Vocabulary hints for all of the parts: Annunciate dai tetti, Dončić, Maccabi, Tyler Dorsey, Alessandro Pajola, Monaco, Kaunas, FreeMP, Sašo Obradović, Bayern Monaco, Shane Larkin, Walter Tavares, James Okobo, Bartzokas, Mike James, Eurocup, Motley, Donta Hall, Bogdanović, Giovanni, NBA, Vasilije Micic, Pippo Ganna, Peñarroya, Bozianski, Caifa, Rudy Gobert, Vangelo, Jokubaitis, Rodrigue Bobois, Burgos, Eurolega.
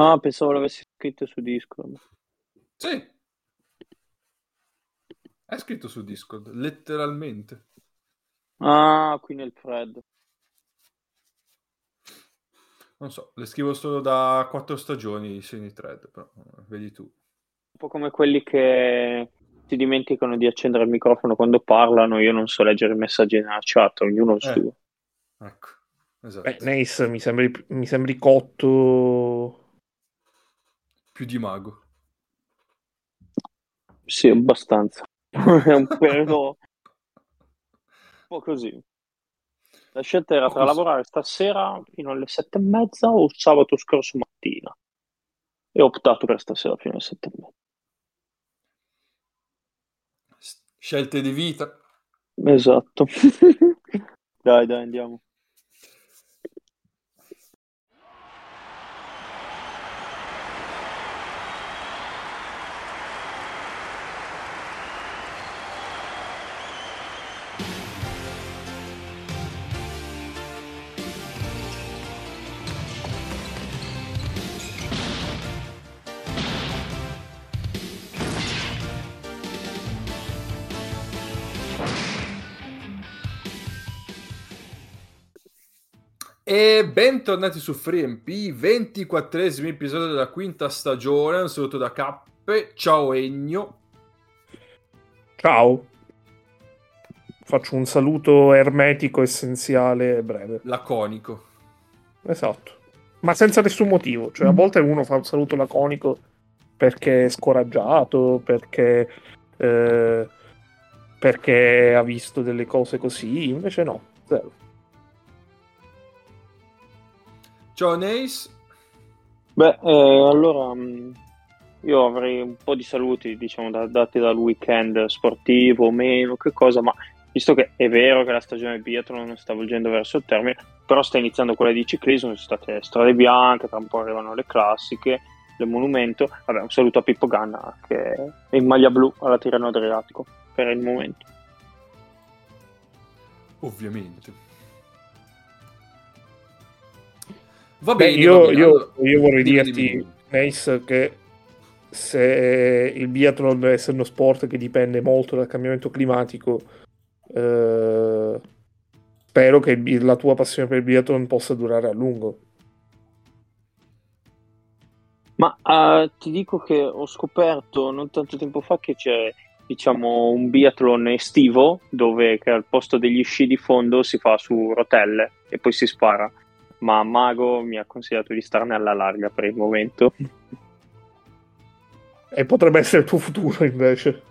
Ah, pensavo l'avessi scritto su Discord. Sì. È scritto su Discord, letteralmente. Ah, qui nel thread. Non so, le scrivo solo da 4 stagioni i segni thread, però vedi tu. Un po' come quelli che si dimenticano di accendere il microfono quando parlano, io non so leggere i messaggi nella chat, ognuno il suo. Ecco, esatto. Beh, nice, mi sembri cotto. Più di mago. Sì, abbastanza. È un perno un po' così. La scelta era tra lavorare stasera fino alle 7:30 o sabato scorso mattina, e ho optato per stasera fino alle 7:30. Scelte di vita, esatto. dai andiamo. E bentornati su FreeMP, 24esimo episodio della quinta stagione. Un saluto da Cappe. Ciao Egno. Ciao. Faccio un saluto ermetico, essenziale e breve. Laconico. Esatto. Ma senza nessun motivo. Cioè, a volte uno fa un saluto laconico perché è scoraggiato, perché ha visto delle cose così. Invece no, zero. Ciao Neis. Beh, allora io avrei un po' di saluti, diciamo, dati dal weekend sportivo o meno, che cosa, ma visto che è vero che la stagione biathlon non sta volgendo verso il termine, però sta iniziando quella di ciclismo, ci sono state strade bianche, tra un po' arrivano le classiche, il monumento. Vabbè, un saluto a Pippo Ganna che è in maglia blu alla Tirreno Adriatico per il momento. Ovviamente. Va bene. Beh, io vorrei dirti, Neis, che se il biathlon è uno sport che dipende molto dal cambiamento climatico, spero che la tua passione per il biathlon possa durare a lungo. Ma ti dico che ho scoperto non tanto tempo fa che c'è, diciamo, un biathlon estivo dove, che al posto degli sci di fondo, si fa su rotelle e poi si spara. Ma Mago mi ha consigliato di starne alla larga per il momento. E potrebbe essere il tuo futuro, invece.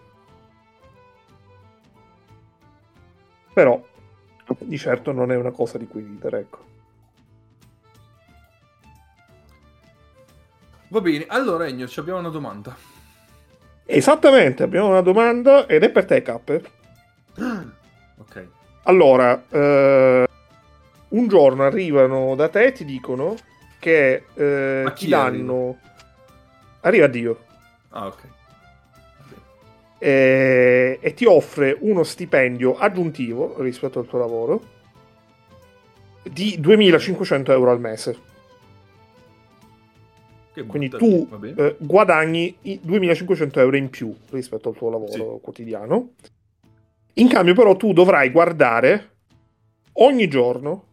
Però, di certo non è una cosa di cui vivere, ecco. Va bene, allora Regno, ci abbiamo una domanda. Esattamente, abbiamo una domanda ed è per te, Cap. Ok. Allora, un giorno arrivano da te e ti dicono che ti danno... Arriva Dio. Ah, ok. E ti offre uno stipendio aggiuntivo rispetto al tuo lavoro di 2.500 euro al mese. Che quindi tu guadagni 2.500 euro in più rispetto al tuo lavoro quotidiano. In cambio però tu dovrai guardare ogni giorno,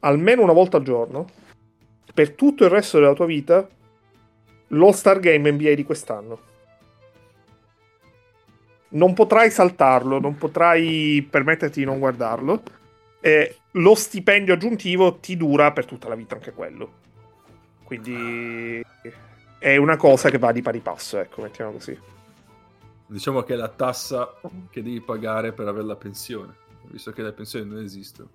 almeno una volta al giorno, per tutto il resto della tua vita, l'All-Star Game NBA di quest'anno. Non potrai saltarlo, non potrai permetterti di non guardarlo, e lo stipendio aggiuntivo ti dura per tutta la vita anche quello. Quindi è una cosa che va di pari passo, ecco, mettiamo così. Diciamo che è la tassa che devi pagare per avere la pensione, visto che le pensioni non esistono.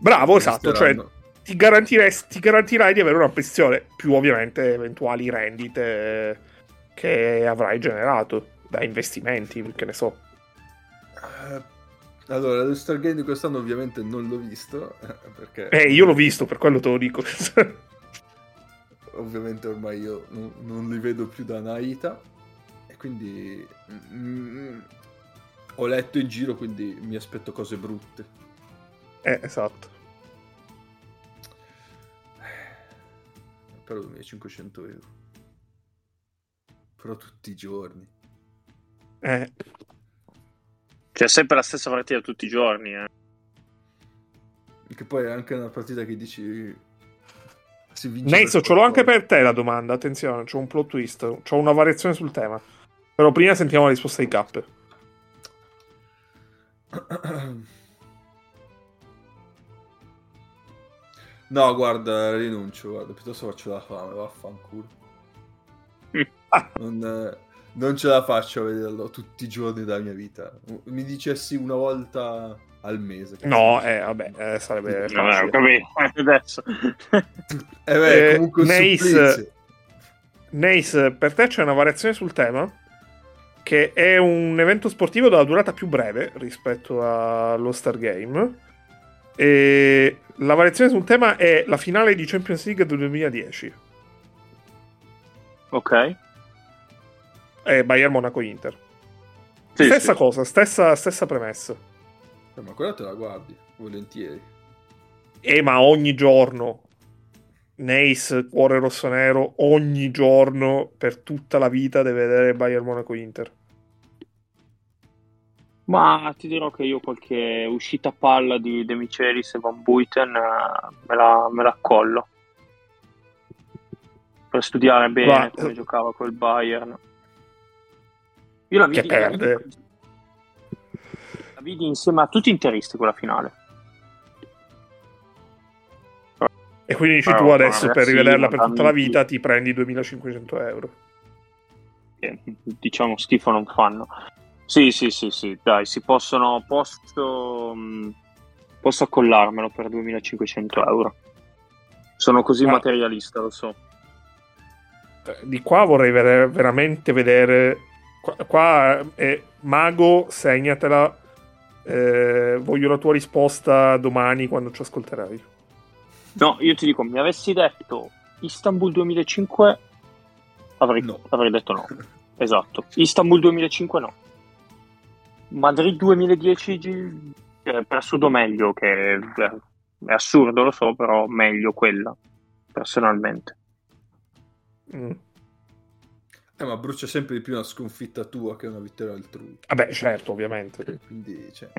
Bravo, esatto, cioè ti garantirai di avere una pensione più, ovviamente, eventuali rendite che avrai generato da investimenti, perché ne so. Allora, lo Star Game di quest'anno ovviamente non l'ho visto perché... io l'ho visto, per quello te lo dico. Ovviamente ormai io non li vedo più da una vita, e quindi ho letto in giro, quindi mi aspetto cose brutte. Esatto. per 2500 euro. Però tutti i giorni. C'è sempre la stessa partita tutti i giorni, eh. Che poi è anche una partita che dici... Si vince Nezzo, ce l'ho anche per te la domanda, attenzione, c'ho un plot twist, c'ho una variazione sul tema. Però prima sentiamo la risposta di Cap. No, guarda, rinuncio, guarda, piuttosto faccio la fame, vaffanculo. Non ce la faccio a vederlo tutti i giorni della mia vita. Mi dicessi una volta al mese. No, vabbè, sarebbe... No, ho capito, adesso. Beh, comunque Neis, per te c'è una variazione sul tema? Che è un evento sportivo dalla durata più breve rispetto allo Stargame. E la variazione sul tema è la finale di Champions League del 2010. Ok. È Bayern Monaco Inter. Sì, stessa cosa, stessa premessa. Ma quella te la guardi volentieri. Ma ogni giorno. Neis, cuore rossonero, ogni giorno per tutta la vita deve vedere Bayern Monaco Inter. Ma ti dirò che io qualche uscita a palla di De Michelis e Van Buiten me la collo per studiare bene come giocava col Bayern. Io la vidi, la vidi insieme a tutti interisti quella finale. E quindi dici tu adesso per rivederla per tutta la vita ti prendi 2.500 euro. Diciamo schifo non fanno. Sì, dai, si possono. Posso accollarmelo per 2.500 euro. Sono così materialista, lo so. Di qua vorrei veramente vedere. Qua Mago, segnatela. Voglio la tua risposta domani quando ci ascolterai. No, io ti dico, mi avessi detto Istanbul 2005 avrei detto no. Esatto, Istanbul 2005 no. Madrid 2010 per sudo meglio, che è assurdo, lo so, però meglio quella personalmente. Ma brucia sempre di più una sconfitta tua che una vittoria altrui. Vabbè, certo, ovviamente. Quindi, cioè...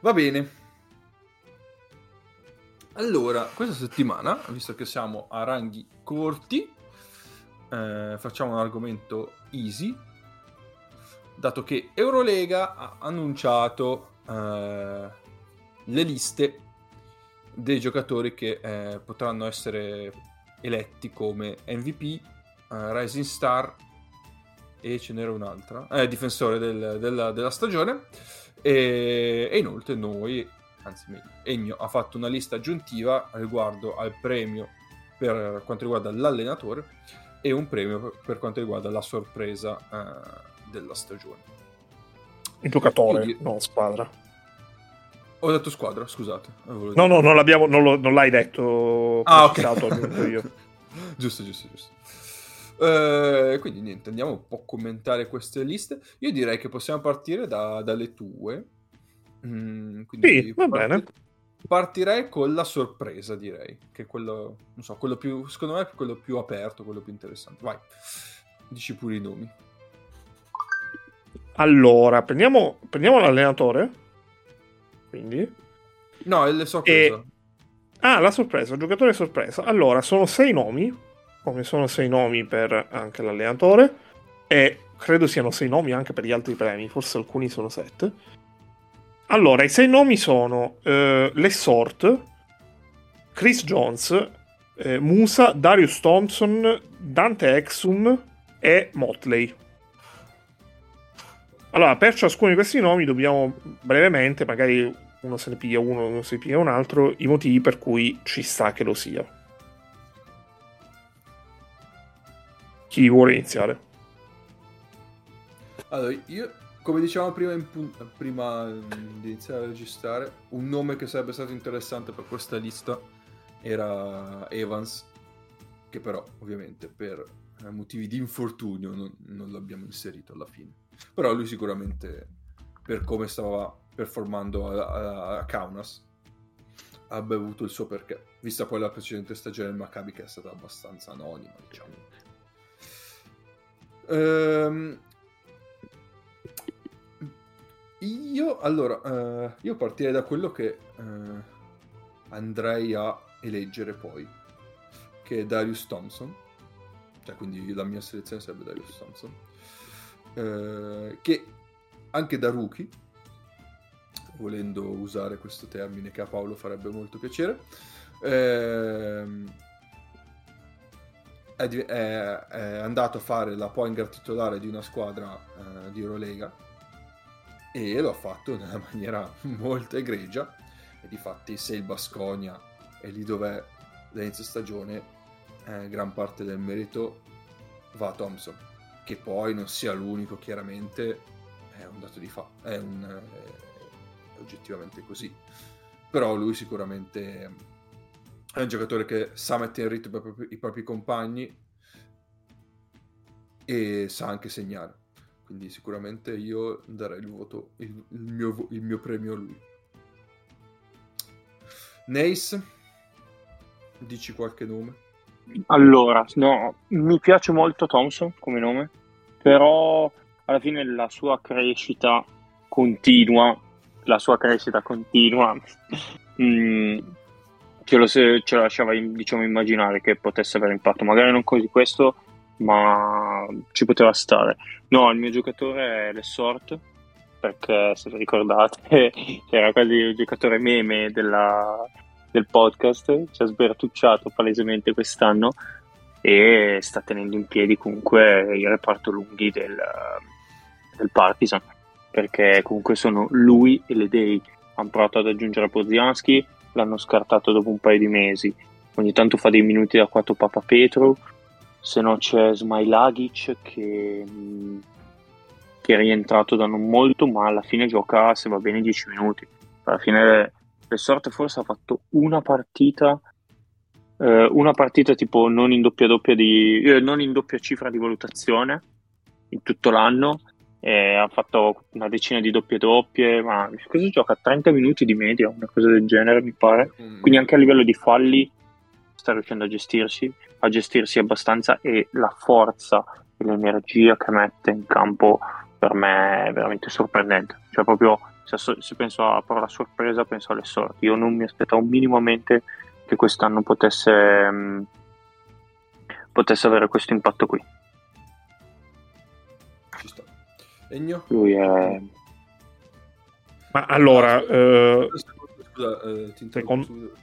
Va bene, allora questa settimana, visto che siamo a ranghi corti, facciamo un argomento easy, dato che Eurolega ha annunciato le liste dei giocatori che potranno essere eletti come MVP, Rising Star e ce n'era un'altra, difensore della stagione. E inoltre noi, anzi Ennio, ha fatto una lista aggiuntiva riguardo al premio per quanto riguarda l'allenatore e un premio per quanto riguarda la sorpresa della stagione. Il giocatore, no squadra. Ho detto squadra, scusate. No, non l'hai detto. Ah, ok. Io. Giusto. Quindi niente, andiamo un po' a commentare queste liste. Io direi che possiamo partire dalle tue. Quindi sì, va bene. Partirei con la sorpresa, direi, che è quello, non so, quello più, secondo me è quello più aperto, quello più interessante. Vai, dici pure i nomi. Allora, prendiamo l'allenatore. Quindi no, è la sorpresa. Ah, la sorpresa, il giocatore sorpresa. Allora, sono 6 nomi. Come sono 6 nomi per anche l'allenatore, e credo siano 6 nomi anche per gli altri premi, forse alcuni sono 7. Allora, i 6 nomi sono Lesort, Chris Jones, Musa, Darius Thompson, Dante Exum e Motley. Allora, per ciascuno di questi nomi dobbiamo brevemente, magari uno se ne piglia uno se ne piglia un altro, i motivi per cui ci sta che lo sia. Chi vuole iniziare? Allora, io, come dicevamo prima di iniziare a registrare, un nome che sarebbe stato interessante per questa lista era Evans, che però ovviamente per motivi di infortunio non l'abbiamo inserito alla fine. Però lui sicuramente, per come stava performando a Kaunas, abbia avuto il suo perché, vista poi la precedente stagione del Maccabi, che è stata abbastanza anonima, diciamo. Io partirei da quello che andrei a eleggere poi, che è Darius Thompson, cioè quindi la mia selezione sarebbe Darius Thompson, che anche da rookie, volendo usare questo termine che a Paolo farebbe molto piacere, è andato a fare la point guard titolare di una squadra di Eurolega, e l'ha fatto nella maniera molto egregia, e difatti se il Baskonia è lì dov'è da inizio stagione, gran parte del merito va a Thompson, che poi non sia l'unico chiaramente è un dato di fatto, è oggettivamente così, però lui sicuramente è un giocatore che sa mettere in ritmo i propri compagni e sa anche segnare. Quindi sicuramente io darei il voto, il mio premio a lui. Neis, dici qualche nome? Allora, no, mi piace molto Thompson come nome, però alla fine la sua crescita continua, ce lo lasciava, diciamo, immaginare che potesse avere impatto, magari non così questo, ma ci poteva stare. No, il mio giocatore è Lesort, perché se vi ricordate era quasi il giocatore meme del podcast, ci ha sbertucciato palesemente quest'anno e sta tenendo in piedi comunque il reparto lunghi del Partizan, perché comunque sono lui e Ledej, hanno provato ad aggiungere Bozianski, l'hanno scartato dopo un paio di mesi, ogni tanto fa dei minuti da 4 Papa Petru. Se no c'è Smailagić che è rientrato da non molto, ma alla fine gioca, se va bene, 10 minuti. Alla fine Lesort forse ha fatto una partita tipo non in doppia-doppia non in doppia cifra di valutazione in tutto l'anno, ha fatto una decina di doppie, ma cosa gioca? 30 minuti di media, una cosa del genere mi pare, quindi anche a livello di falli sta riuscendo a gestirsi abbastanza, e la forza e l'energia che mette in campo per me è veramente sorprendente, cioè proprio se penso a parola sorpresa penso alle sorti. Io non mi aspettavo minimamente che quest'anno potesse avere questo impatto qui. Ci sta. Lui è... ma allora ti interrompo.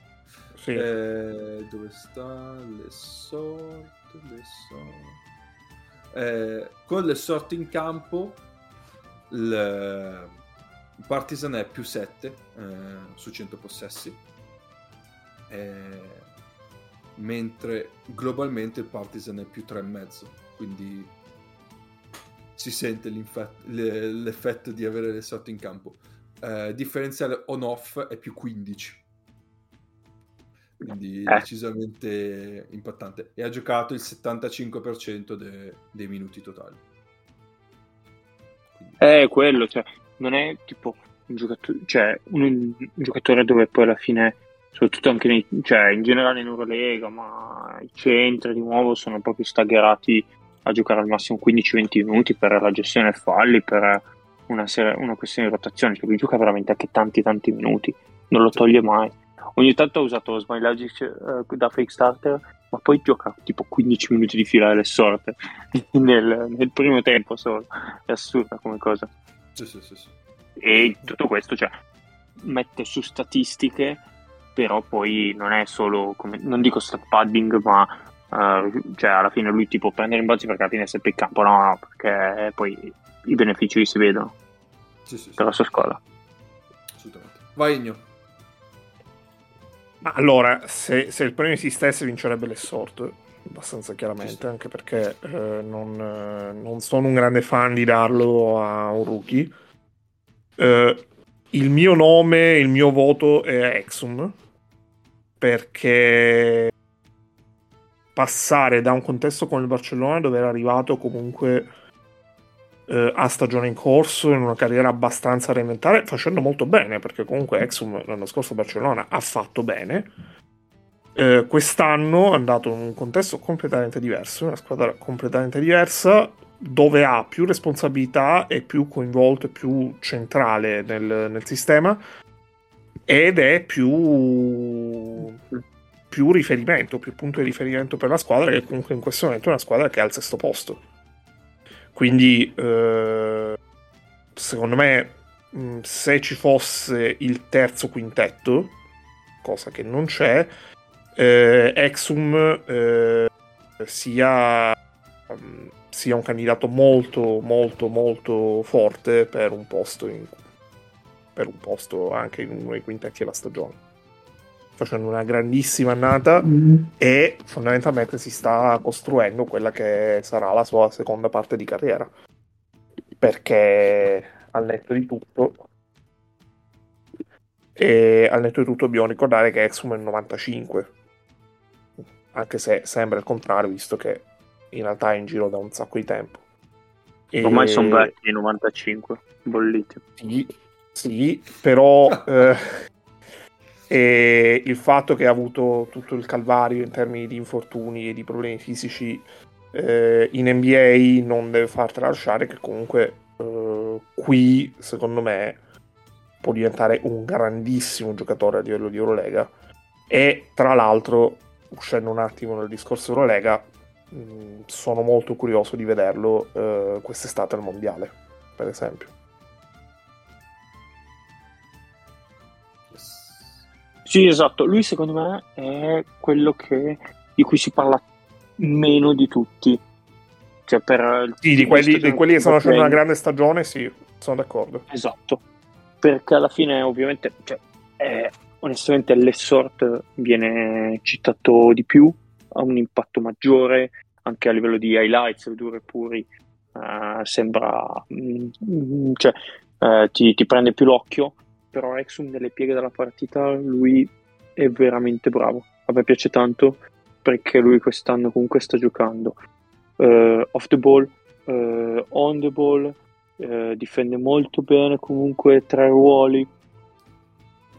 Sì. Dove sta Lesort? Con Lesort in campo il Partizan è più 7 su 100 possessi, mentre globalmente il Partizan è più 3,5, quindi si sente l'effetto di avere Lesort in campo. Differenziale on-off è più 15, quindi decisamente impattante, e ha giocato il 75% dei minuti totali, quindi... è quello, cioè non è tipo un giocatore, cioè un giocatore dove poi alla fine, soprattutto anche cioè in generale in Eurolega, ma i centri di nuovo sono proprio staggerati a giocare al massimo 15-20 minuti per la gestione falli, per una questione di rotazione, cioè lui gioca veramente anche tanti minuti, non lo toglie mai. Ogni tanto ha usato Smailagić da fake starter, ma poi gioca tipo 15 minuti di fila alle sorte nel primo tempo solo. È assurda come cosa. Sì. E tutto questo, cioè, mette su statistiche, però poi non è solo, non dico stat padding, ma cioè alla fine lui tipo prende rimbalzi perché alla fine è sempre in campo, no? Perché poi i benefici si vedono. Sì. Per la sua scuola. Assolutamente. Vai, Igno. Ma allora, se il premio esistesse vincerebbe Lesort, abbastanza chiaramente, anche perché non sono un grande fan di darlo a un rookie. Il mio nome, il mio voto è Exum, perché passare da un contesto come il Barcellona, dove era arrivato comunque a stagione in corso, in una carriera abbastanza reinventare, facendo molto bene, perché comunque Exum l'anno scorso a Barcellona ha fatto bene, quest'anno è andato in un contesto completamente diverso, in una squadra completamente diversa, dove ha più responsabilità, è più coinvolto, è più centrale nel sistema, ed è più riferimento, più punto di riferimento per la squadra, che comunque in questo momento è una squadra che è al sesto posto. Quindi secondo me, se ci fosse il terzo quintetto, cosa che non c'è, Exum sia un candidato molto molto molto forte per un posto anche in uno dei quintetti della stagione, facendo una grandissima annata, e fondamentalmente si sta costruendo quella che sarà la sua seconda parte di carriera, perché al netto di tutto dobbiamo ricordare che Exum è il 95, anche se sembra il contrario, visto che in realtà è in giro da un sacco di tempo. Ormai sono vecchi i 95, bolliti. Sì, però e il fatto che ha avuto tutto il calvario in termini di infortuni e di problemi fisici in NBA non deve far tralasciare che comunque qui, secondo me, può diventare un grandissimo giocatore a livello di Eurolega. E tra l'altro, uscendo un attimo dal discorso Eurolega, sono molto curioso di vederlo quest'estate al mondiale, per esempio. Sì, esatto, lui secondo me è quello di cui si parla meno di tutti, cioè per sì, di quelli che stanno facendo una grande stagione. Sì, sono d'accordo, esatto, perché alla fine ovviamente, cioè, onestamente Lesort viene citato di più, ha un impatto maggiore anche a livello di highlights, dure puri, sembra cioè ti prende più l'occhio, però Exum nelle pieghe della partita lui è veramente bravo, a me piace tanto perché lui quest'anno comunque sta giocando off the ball, on the ball, difende molto bene comunque tre ruoli,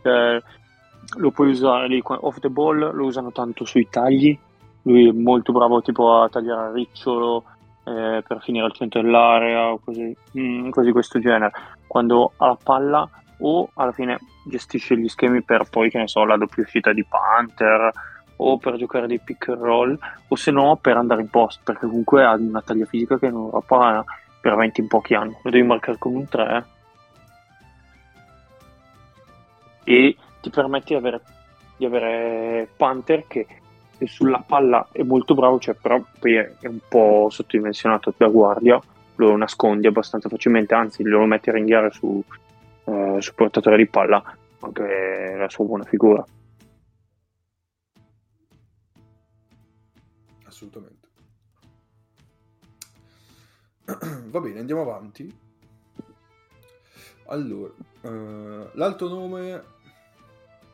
lo puoi usare lì, off the ball lo usano tanto sui tagli, lui è molto bravo tipo a tagliare a ricciolo per finire al centro dell'area o cose di questo genere quando ha la palla, o alla fine gestisce gli schemi per poi, che ne so, la doppia uscita di Panther, o per giocare dei pick and roll, o se no per andare in post, perché comunque ha una taglia fisica che non rappa veramente in pochi anni, lo devi marcare con un 3 e ti permette di avere Panther che sulla palla è molto bravo, cioè, però poi è un po' sottodimensionato da guardia, lo nascondi abbastanza facilmente, anzi lo metti a ringhiare su portatore di palla, anche la sua buona figura. Assolutamente. Va bene, andiamo avanti. Allora, l'altro nome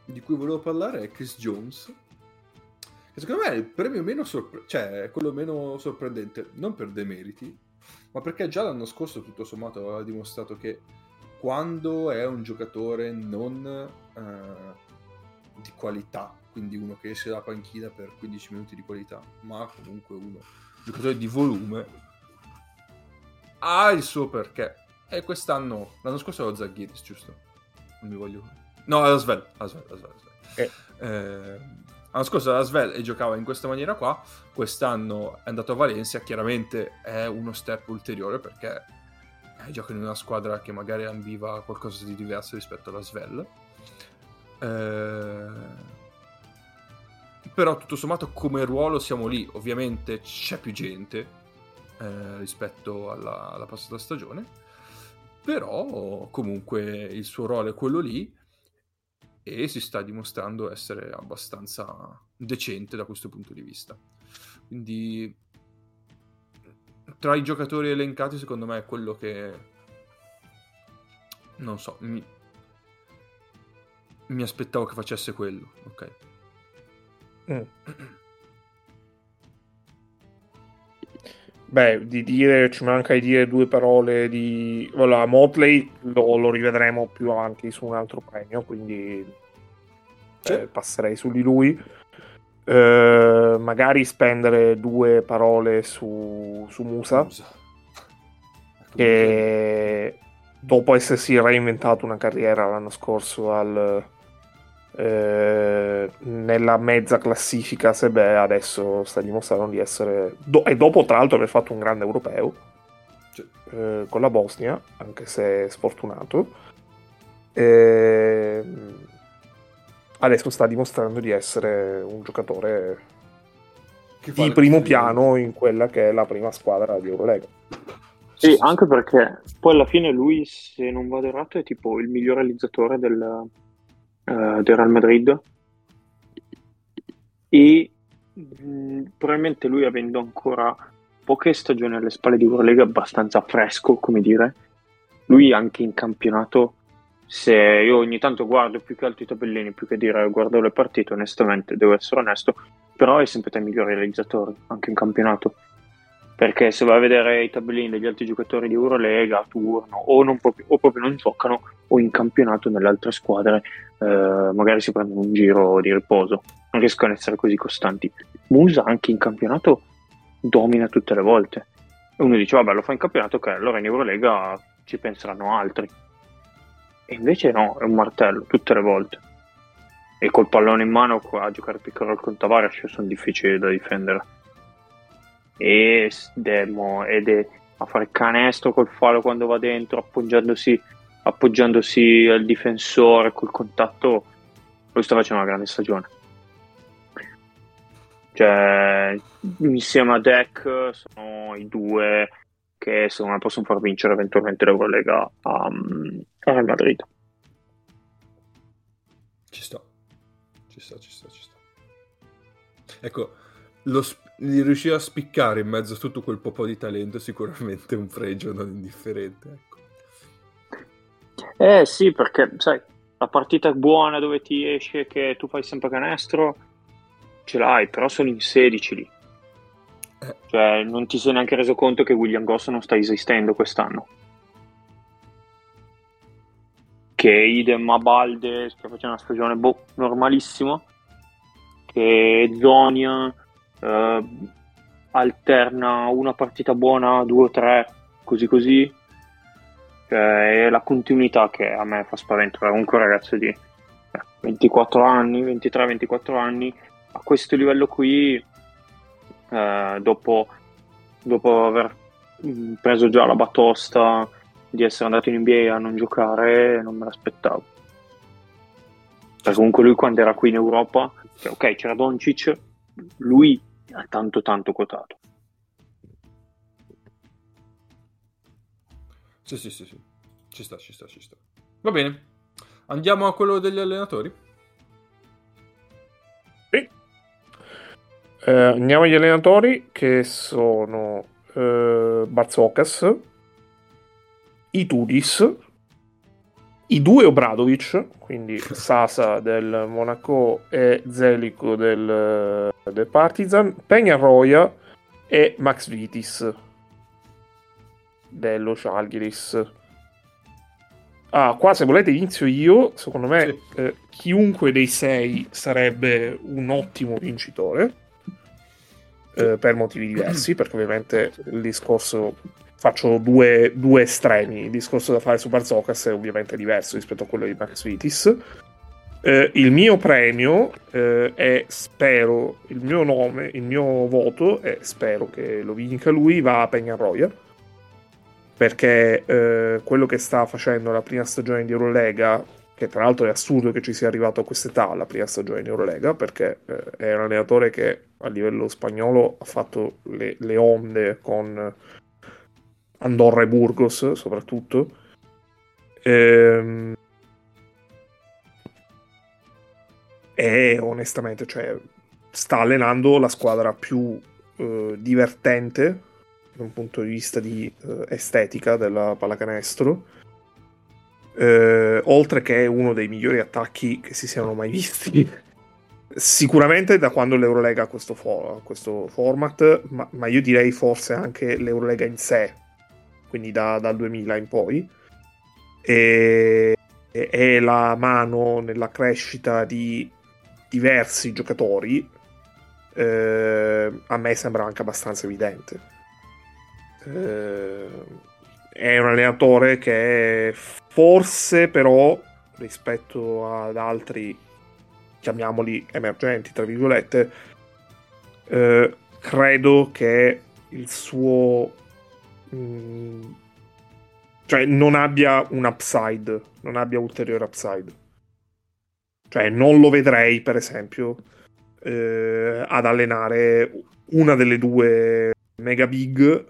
di cui volevo parlare è Chris Jones, che secondo me è il premio meno cioè quello meno sorprendente, non per demeriti, ma perché già l'anno scorso tutto sommato aveva dimostrato che quando è un giocatore non di qualità, quindi uno che esce dalla panchina per 15 minuti di qualità, ma comunque uno giocatore di volume, ha il suo perché. E quest'anno, l'anno scorso era Žalgiris, giusto? Non mi voglio... No, era Svel. L'anno scorso era Svel e giocava in questa maniera qua, quest'anno è andato a Valencia, chiaramente è uno step ulteriore perché... gioca in una squadra che magari ambiva a qualcosa di diverso rispetto alla Svel, però tutto sommato come ruolo siamo lì, ovviamente c'è più gente rispetto alla passata stagione, però comunque il suo ruolo è quello lì e si sta dimostrando essere abbastanza decente da questo punto di vista. Quindi tra i giocatori elencati secondo me è quello che non so, mi aspettavo che facesse quello, ok. Beh, di dire ci manca di dire due parole di allora, Motley lo rivedremo più avanti su un altro premio, quindi passerei su di lui. Magari spendere due parole su Musa. Che dopo essersi reinventato una carriera l'anno scorso nella mezza classifica, adesso sta dimostrando di essere e dopo tra l'altro aver fatto un grande europeo con la Bosnia, anche se sfortunato, adesso sta dimostrando di essere un giocatore di primo piano in quella che è la prima squadra di Eurolega. Sì, anche perché poi alla fine lui, se non vado errato, è tipo il miglior realizzatore del Real Madrid, e probabilmente lui, avendo ancora poche stagioni alle spalle di Eurolega, abbastanza fresco, come dire, lui anche in campionato, se io ogni tanto guardo più che altro i tabellini, più che dire guardo le partite, onestamente, devo essere onesto, però è sempre tra i migliori realizzatori anche in campionato, perché se vai a vedere i tabellini degli altri giocatori di Eurolega a turno, o proprio non giocano, o in campionato nelle altre squadre magari si prendono un giro di riposo, non riescono a essere così costanti. Musa anche in campionato domina tutte le volte, e uno dice vabbè, lo fa in campionato, che allora in Eurolega ci penseranno altri, e invece no, è un martello tutte le volte, e col pallone in mano a giocare piccolo con Tavares sono difficili da difendere, ed è a fare canestro col fallo quando va dentro, appoggiandosi al difensore col contatto. Lui sta facendo una grande stagione, cioè insieme a Dec sono i due che secondo me possono far vincere eventualmente l'Eurolega a Real Madrid. Ci sta. Ecco, riuscire a spiccare in mezzo a tutto quel po' di talento sicuramente è un pregio non indifferente, ecco. Sì, perché sai, la partita buona dove ti esce che tu fai sempre canestro ce l'hai, però sono in 16 lì, cioè non ti sei neanche reso conto che William Goss non sta esistendo quest'anno, che idem a Balde sta facendo una stagione normalissima, che Zonia alterna una partita buona, due o tre, così, cioè, è la continuità che a me fa spavento. Comunque un ragazzo di 23-24 anni a questo livello qui, dopo aver preso già la batosta di essere andato in NBA a non giocare, non me l'aspettavo, perché comunque lui quando era qui in Europa, cioè, ok, c'era Dončić, lui ha tanto quotato. Sì. Ci sta. Va bene. Andiamo a quello degli allenatori. Sì. Andiamo agli allenatori, che sono Bartzokas, Itoudis, i due Obradović, quindi Sasa del Monaco e Zeliko del Partizan, Peñarroya e Maksvytis dello Žalgiris. Qua se volete inizio io, secondo me sì. Chiunque dei sei sarebbe un ottimo vincitore, per motivi diversi, perché ovviamente il discorso... Faccio due estremi. Il discorso da fare su Bartzokas è ovviamente diverso rispetto a quello di Maksvytis. Il mio premio il mio voto, e spero che lo vinca lui, va a Peñarroya, perché quello che sta facendo la prima stagione di Eurolega, che tra l'altro è assurdo che ci sia arrivato a quest'età la prima stagione di Eurolega, perché è un allenatore che a livello spagnolo ha fatto le onde con Andorra e Burgos soprattutto, e onestamente, cioè, sta allenando la squadra più divertente da un punto di vista di estetica della pallacanestro, oltre che uno dei migliori attacchi che si siano mai visti Sicuramente da quando l'Eurolega ha questo format, ma io direi forse anche l'Eurolega in sé, quindi dal 2000 in poi, è la mano nella crescita di diversi giocatori, a me sembra anche abbastanza evidente. È un allenatore che forse però rispetto ad altri, chiamiamoli emergenti tra virgolette, credo che il suo cioè non abbia un upside, non abbia ulteriore upside, cioè non lo vedrei per esempio ad allenare una delle due mega big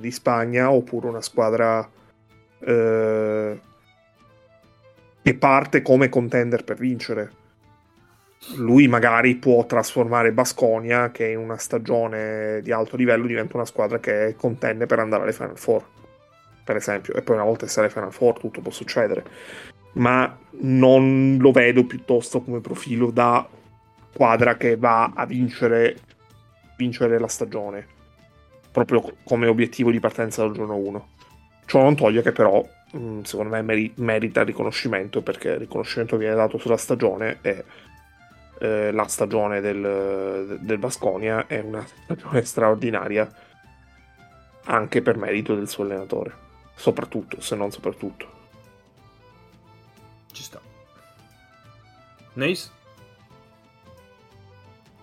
di Spagna, oppure una squadra che parte come contender per vincere. Lui magari può trasformare Baskonia, che in una stagione di alto livello diventa una squadra che contende per andare alle Final Four, per esempio, e poi una volta essere alle Final Four tutto può succedere, ma non lo vedo piuttosto come profilo da squadra che va a vincere la stagione proprio come obiettivo di partenza dal giorno 1. Ciò non toglie che però secondo me merita riconoscimento, perché il riconoscimento viene dato sulla stagione e la stagione del Baskonia è una stagione straordinaria anche per merito del suo allenatore, soprattutto, se non soprattutto. Ci sta. Nice?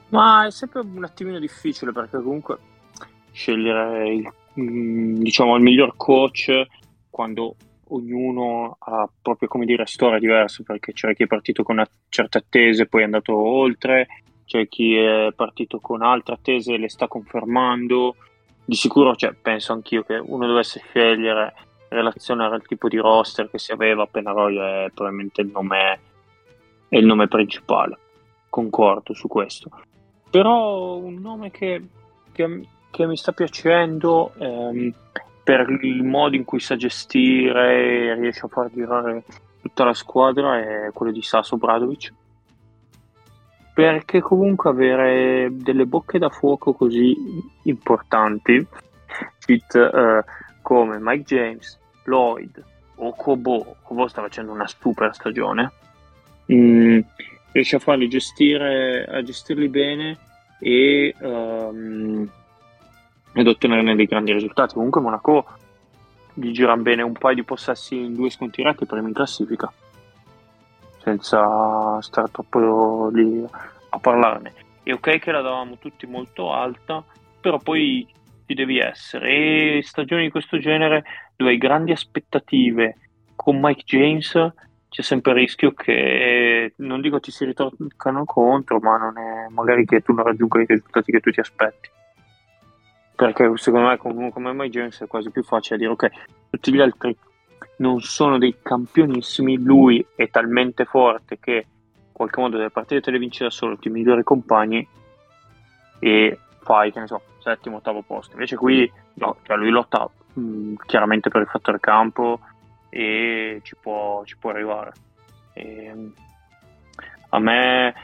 Ma è sempre un attimino difficile, perché comunque scegliere il miglior coach quando ognuno ha proprio, come dire, storia diversa, perché c'è chi è partito con una certa attesa e poi è andato oltre, c'è chi è partito con altre attese e le sta confermando. Di sicuro, cioè, penso anch'io che uno dovesse scegliere in relazione al tipo di roster che si aveva, Peñarroya è probabilmente il nome principale, concordo su questo. Però un nome che mi sta piacendo per il modo in cui sa gestire e riesce a far girare tutta la squadra è quello di Sašo Obradović, perché comunque avere delle bocche da fuoco così importanti come Mike James, Lloyd o Kobo sta facendo una super stagione, riesce a farli gestirli bene ed ottenerne dei grandi risultati. Comunque Monaco gli gira bene un paio di possessi in 2 sconti diretti, prima in classifica, senza stare troppo lì a parlarne. È ok che la davamo tutti molto alta, però poi ci devi essere, e stagioni di questo genere dove hai grandi aspettative con Mike James c'è sempre il rischio che, non dico ti si ritorcano contro, ma non è magari che tu non raggiunga i risultati che tu ti aspetti, perché secondo me come Mike James è quasi più facile dire ok, tutti gli altri non sono dei campionissimi, lui è talmente forte che in qualche modo delle partite te le vinci da solo, ti migliori i compagni e fai, che ne so, 7º, 8º posto. Invece qui no, cioè lui lotta chiaramente per il fattore campo e ci può arrivare. E a me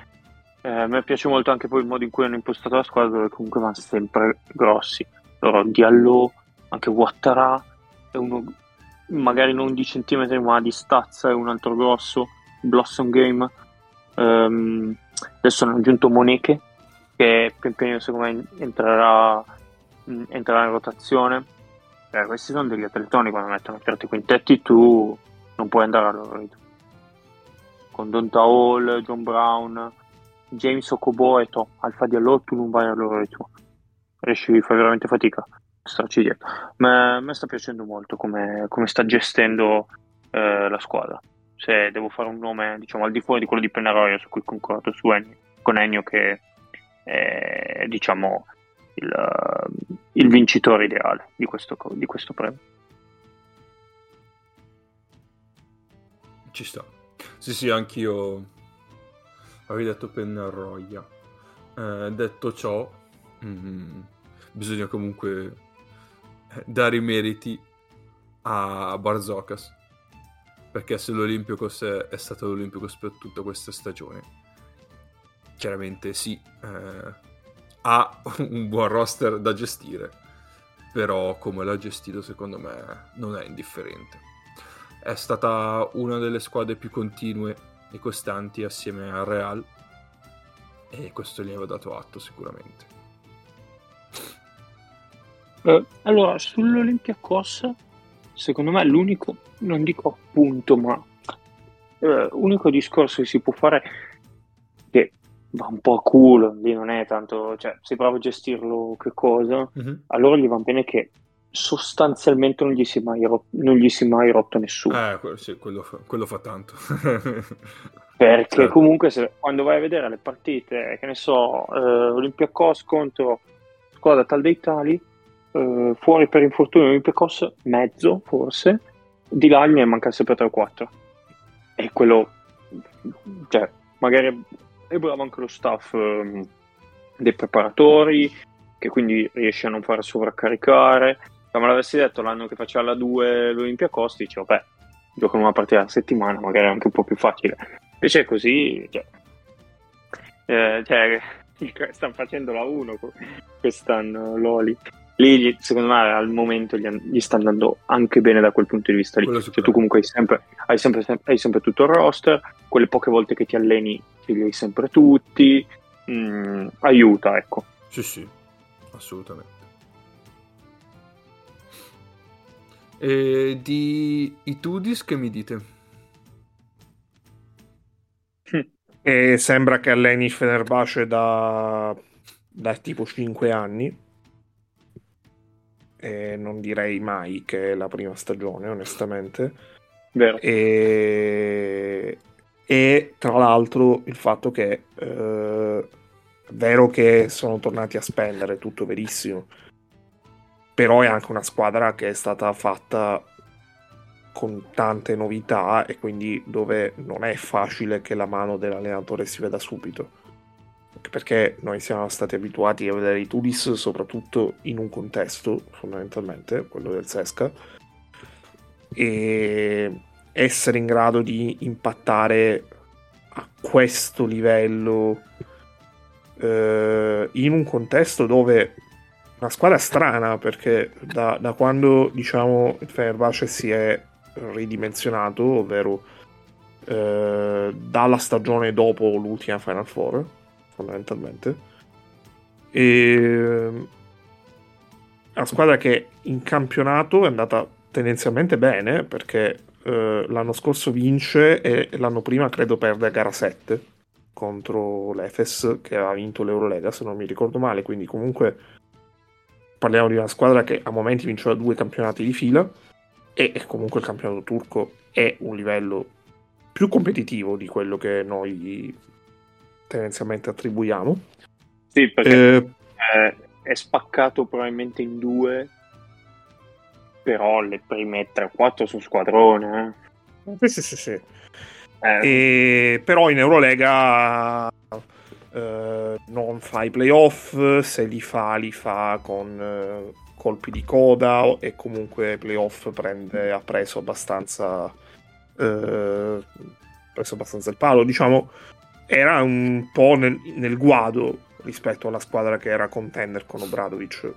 piace molto anche poi il modo in cui hanno impostato la squadra, dove comunque vanno sempre grossi. Allora, Diallo, anche Ouattara è uno magari non di centimetri ma di stazza, è un altro grosso. Blossom Game, adesso hanno aggiunto Moneke, che pian piano secondo me entrerà in rotazione. Questi sono degli atletoni, quando mettono certi quintetti tu non puoi andare al loro ritmo. Con Donta Hall, John Brown, James Okobo e Alfa Diallo tu non vai al loro ritmo, riesci a fare veramente fatica starci dietro. Ma a me sta piacendo molto come sta gestendo la squadra. Se devo fare un nome, diciamo, al di fuori di quello di Peñarroya, su cui concordo con Ennio, che è, diciamo, il vincitore ideale di questo premio. Ci sta. Sì, anch'io avevo detto Peñarroya. Detto ciò, bisogna comunque dare i meriti a Bartzokas, perché se l'Olympiacos è stato l'Olympiacos per tutta questa stagione, chiaramente sì, ha un buon roster da gestire, però come l'ha gestito secondo me non è indifferente. È stata una delle squadre più continue e costanti assieme al Real, e questo gli aveva dato atto sicuramente. Allora, sull'Olympiakos secondo me l'unico, non dico appunto, ma unico discorso che si può fare, che va un po' a culo, lì non è tanto, cioè sei bravo a gestirlo, che cosa, allora gli va bene che sostanzialmente non gli si è mai rotto nessuno. Sì, quello fa tanto. Perché certo, comunque se, quando vai a vedere le partite, che ne so, Olympiakos contro squadra tal dei tali, fuori per infortunio Olympiakos mezzo forse, di là ne manca sempre 3 o 4. E quello, cioè, magari è bravo anche lo staff dei preparatori, che quindi riesce a non far sovraccaricare. Se me l'avessi detto l'anno che faceva la 2 l'Olympiakos, dice vabbè, giocano una partita alla settimana, magari è anche un po' più facile. Invece è così, cioè stanno facendo la 1 quest'anno l'Oli. Lì secondo me al momento gli sta andando anche bene da quel punto di vista lì. Cioè, tu comunque hai sempre tutto il roster, quelle poche volte che ti alleni li hai sempre tutti, aiuta, ecco. Sì, assolutamente. E di Itoudis che mi dite? E sembra che alleni Fenerbahçe da tipo 5 anni. E non direi mai che è la prima stagione, onestamente. Vero. E tra l'altro il fatto che è vero che sono tornati a spendere, tutto verissimo, però è anche una squadra che è stata fatta con tante novità e quindi dove non è facile che la mano dell'allenatore si veda subito, perché noi siamo stati abituati a vedere Itoudis soprattutto in un contesto, fondamentalmente quello del Sesca, e essere in grado di impattare a questo livello in un contesto dove una squadra strana, perché da quando, diciamo, il Fenerbahçe si è ridimensionato, ovvero dalla stagione dopo l'ultima Final Four fondamentalmente, e la squadra che in campionato è andata tendenzialmente bene, perché l'anno scorso vince e l'anno prima credo perde a gara 7 contro l'Efes, che ha vinto l'Eurolega se non mi ricordo male, quindi comunque parliamo di una squadra che a momenti vinceva 2 campionati di fila, e comunque il campionato turco è un livello più competitivo di quello che noi tendenzialmente attribuiamo. Sì, perché è spaccato probabilmente in 2, però le prime 3-4 su squadrone. Sì. E, però in Eurolega non fa i playoff, se li fa con colpi di coda, e comunque playoff ha preso abbastanza il palo, diciamo. Era un po' nel guado rispetto alla squadra che era contender con Obradović.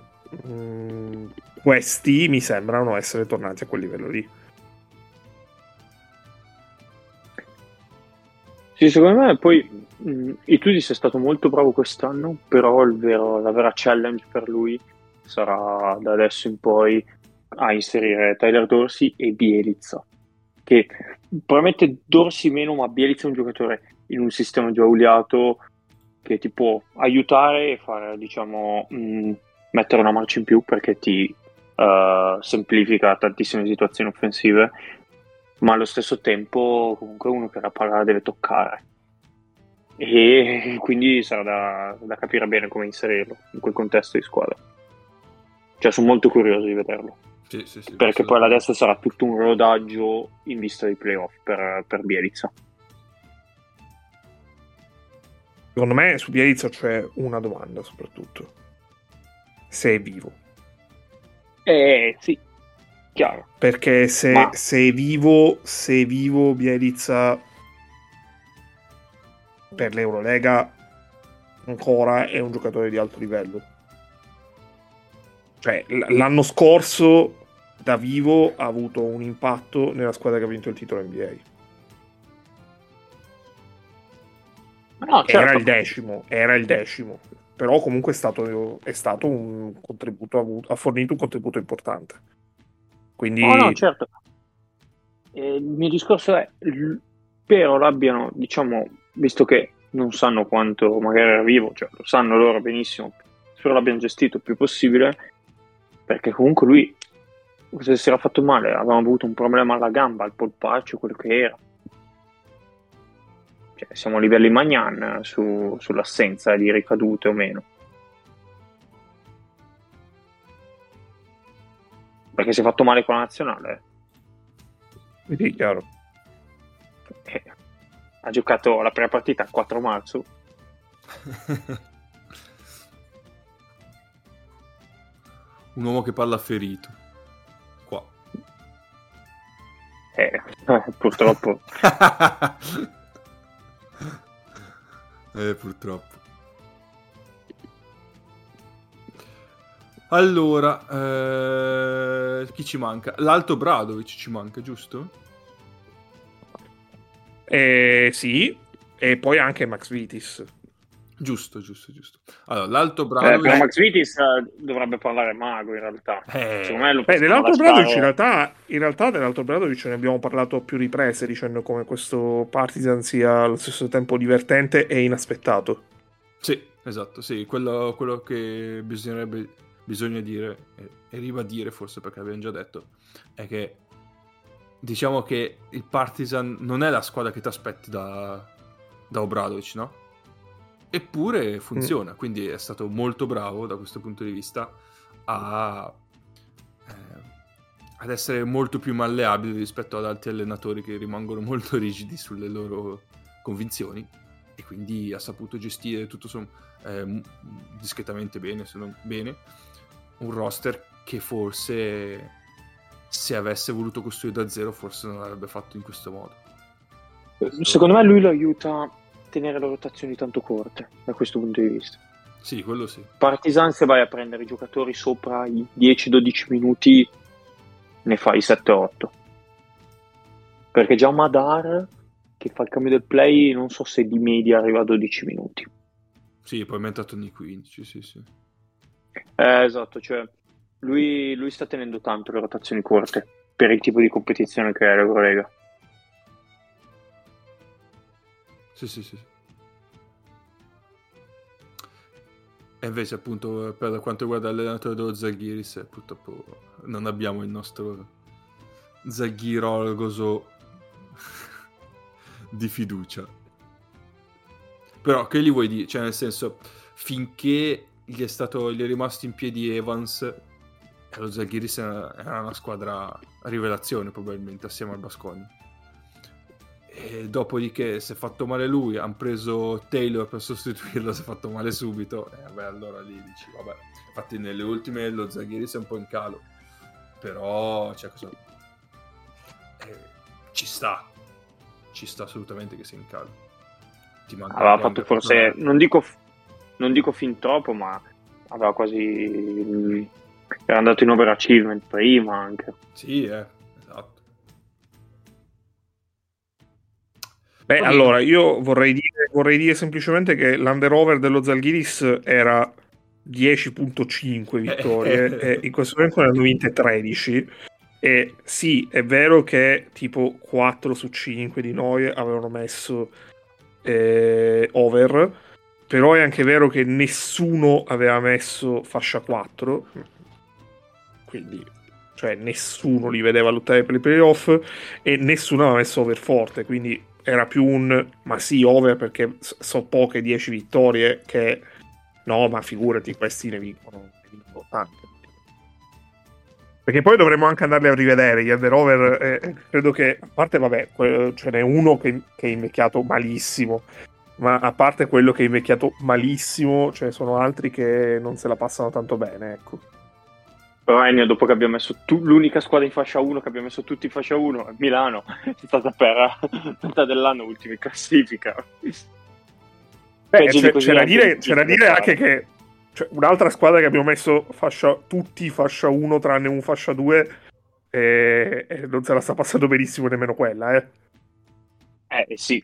Questi mi sembrano essere tornati a quel livello lì. Sì, secondo me poi Itoudis è stato molto bravo quest'anno, però la vera challenge per lui sarà da adesso in poi a inserire Tyler Dorsey e Bielitsa, che probabilmente Dorsey meno, ma Bielitsa è un giocatore in un sistema già oliato che ti può aiutare e fare, diciamo, mettere una marcia in più, perché ti semplifica tantissime situazioni offensive, ma allo stesso tempo comunque uno che la palla deve toccare, e quindi sarà da capire bene come inserirlo in quel contesto di squadra. Cioè sono molto curioso di vederlo. Sì, perché poi adesso sarà tutto un rodaggio in vista dei playoff per Bielitsa. Secondo me su Bielitsa c'è una domanda, soprattutto se è vivo. Sì, chiaro. Perché se è vivo Bielitsa per l'Eurolega ancora è un giocatore di alto livello. Cioè, l'anno scorso da vivo ha avuto un impatto nella squadra che ha vinto il titolo NBA. No, certo. Era il decimo, però comunque è stato un contributo, ha fornito un contributo importante. Quindi no, certo. Il mio discorso è, però l'abbiano, diciamo, visto che non sanno quanto magari era vivo, cioè lo sanno loro benissimo, però l'abbiano gestito il più possibile, perché comunque lui, se si era fatto male, avevamo avuto un problema alla gamba, al polpaccio, quello che era. Cioè, siamo a livelli Magnan sull'assenza di ricadute o meno. Perché si è fatto male con la nazionale. Sì, chiaro. Ha giocato la prima partita il 4 marzo. Un uomo che parla ferito. Qua. Purtroppo. Purtroppo. Allora, chi ci manca? L'Alto Bradovic ci manca, giusto? Sì, e poi anche Maksvytis. Giusto. Allora, l'Alto Bradovic... per Maksvytis dovrebbe parlare Mago, in realtà. Secondo me dell'Alto Bradovic in realtà dell'Alto Bradovic ne abbiamo parlato a più riprese, dicendo come questo Partizan sia allo stesso tempo divertente e inaspettato. Sì. Esatto, sì, quello che bisogna dire e ribadire, forse perché abbiamo già detto, è che diciamo che il Partizan non è la squadra che ti aspetti da Obradović, no? Eppure funziona, quindi è stato molto bravo da questo punto di vista ad essere molto più malleabile rispetto ad altri allenatori che rimangono molto rigidi sulle loro convinzioni. E quindi ha saputo gestire tutto discretamente bene, se non bene, un roster che forse, se avesse voluto costruire da zero, forse non l'avrebbe fatto in questo modo. Secondo me lui lo aiuta a tenere le rotazioni tanto corte, da questo punto di vista. Sì, quello sì. Partizan, se vai a prendere i giocatori sopra i 10-12 minuti, ne fai 7-8. Perché già Madar... che fa il cambio del play, non so se di media arriva a 12 minuti. Sì, poi è aumentato nei 15, sì. Esatto, cioè lui sta tenendo tanto le rotazioni corte per il tipo di competizione che è l'Eurolega. Sì. E invece, appunto, per quanto riguarda l'allenatore dello Žalgiris, purtroppo non abbiamo il nostro Žalgirologo di fiducia. Però che gli vuoi dire? Cioè, nel senso, finché gli è rimasto in piedi Evans, lo Žalgiris era una squadra a rivelazione, probabilmente assieme al Baskonia. E dopodiché si è fatto male lui, hanno preso Taylor per sostituirlo, si è fatto male subito, vabbè, allora lì dici vabbè. Infatti nelle ultime lo Žalgiris è un po' in calo, però cioè, ci sta assolutamente che sia in calo. Aveva fatto forse, non dico fin troppo, ma aveva quasi, era andato in overachievement prima anche. Sì, esatto. Beh, allora io vorrei dire semplicemente che l'underover dello Žalgiris era 10.5 vittorie e in questo momento ne hanno vinte 13. E sì, è vero che tipo 4 su 5 di noi avevano messo over, però è anche vero che nessuno aveva messo fascia 4, quindi cioè nessuno li vedeva lottare per i playoff e nessuno aveva messo over forte, quindi era più un ma sì over perché so poche 10 vittorie che no, ma figurati, questi ne vincono tanti. Perché poi dovremmo anche andarli a rivedere gli under-over, credo che, a parte vabbè, ce n'è uno che è invecchiato malissimo, ma a parte quello che è invecchiato malissimo, ce ne sono altri che non se la passano tanto bene, ecco. Però Ennio, dopo che abbiamo messo l'unica squadra in fascia 1 che abbiamo messo tutti in fascia 1, Milano, è stata per metà dell'anno ultima in classifica. C'è da dire anche che cioè, un'altra squadra che abbiamo messo tutti fascia 1 tranne un fascia 2 e non se la sta passando benissimo nemmeno quella, sì,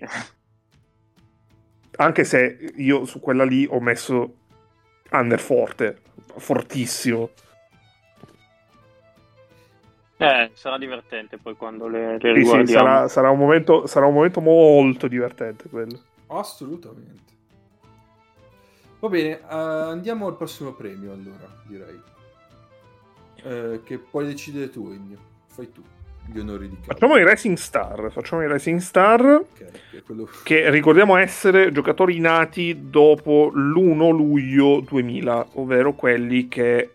anche se io su quella lì ho messo under fortissimo. Sarà divertente poi quando le riguardiamo. Sì, sarà un momento molto divertente quello. Assolutamente. Va bene, andiamo al prossimo premio allora, direi. Che puoi decidere tu, Ennio. Fai tu gli onori di casa. Facciamo i Racing Star, okay, quello... che ricordiamo essere giocatori nati dopo l'1 luglio 2000, ovvero quelli che...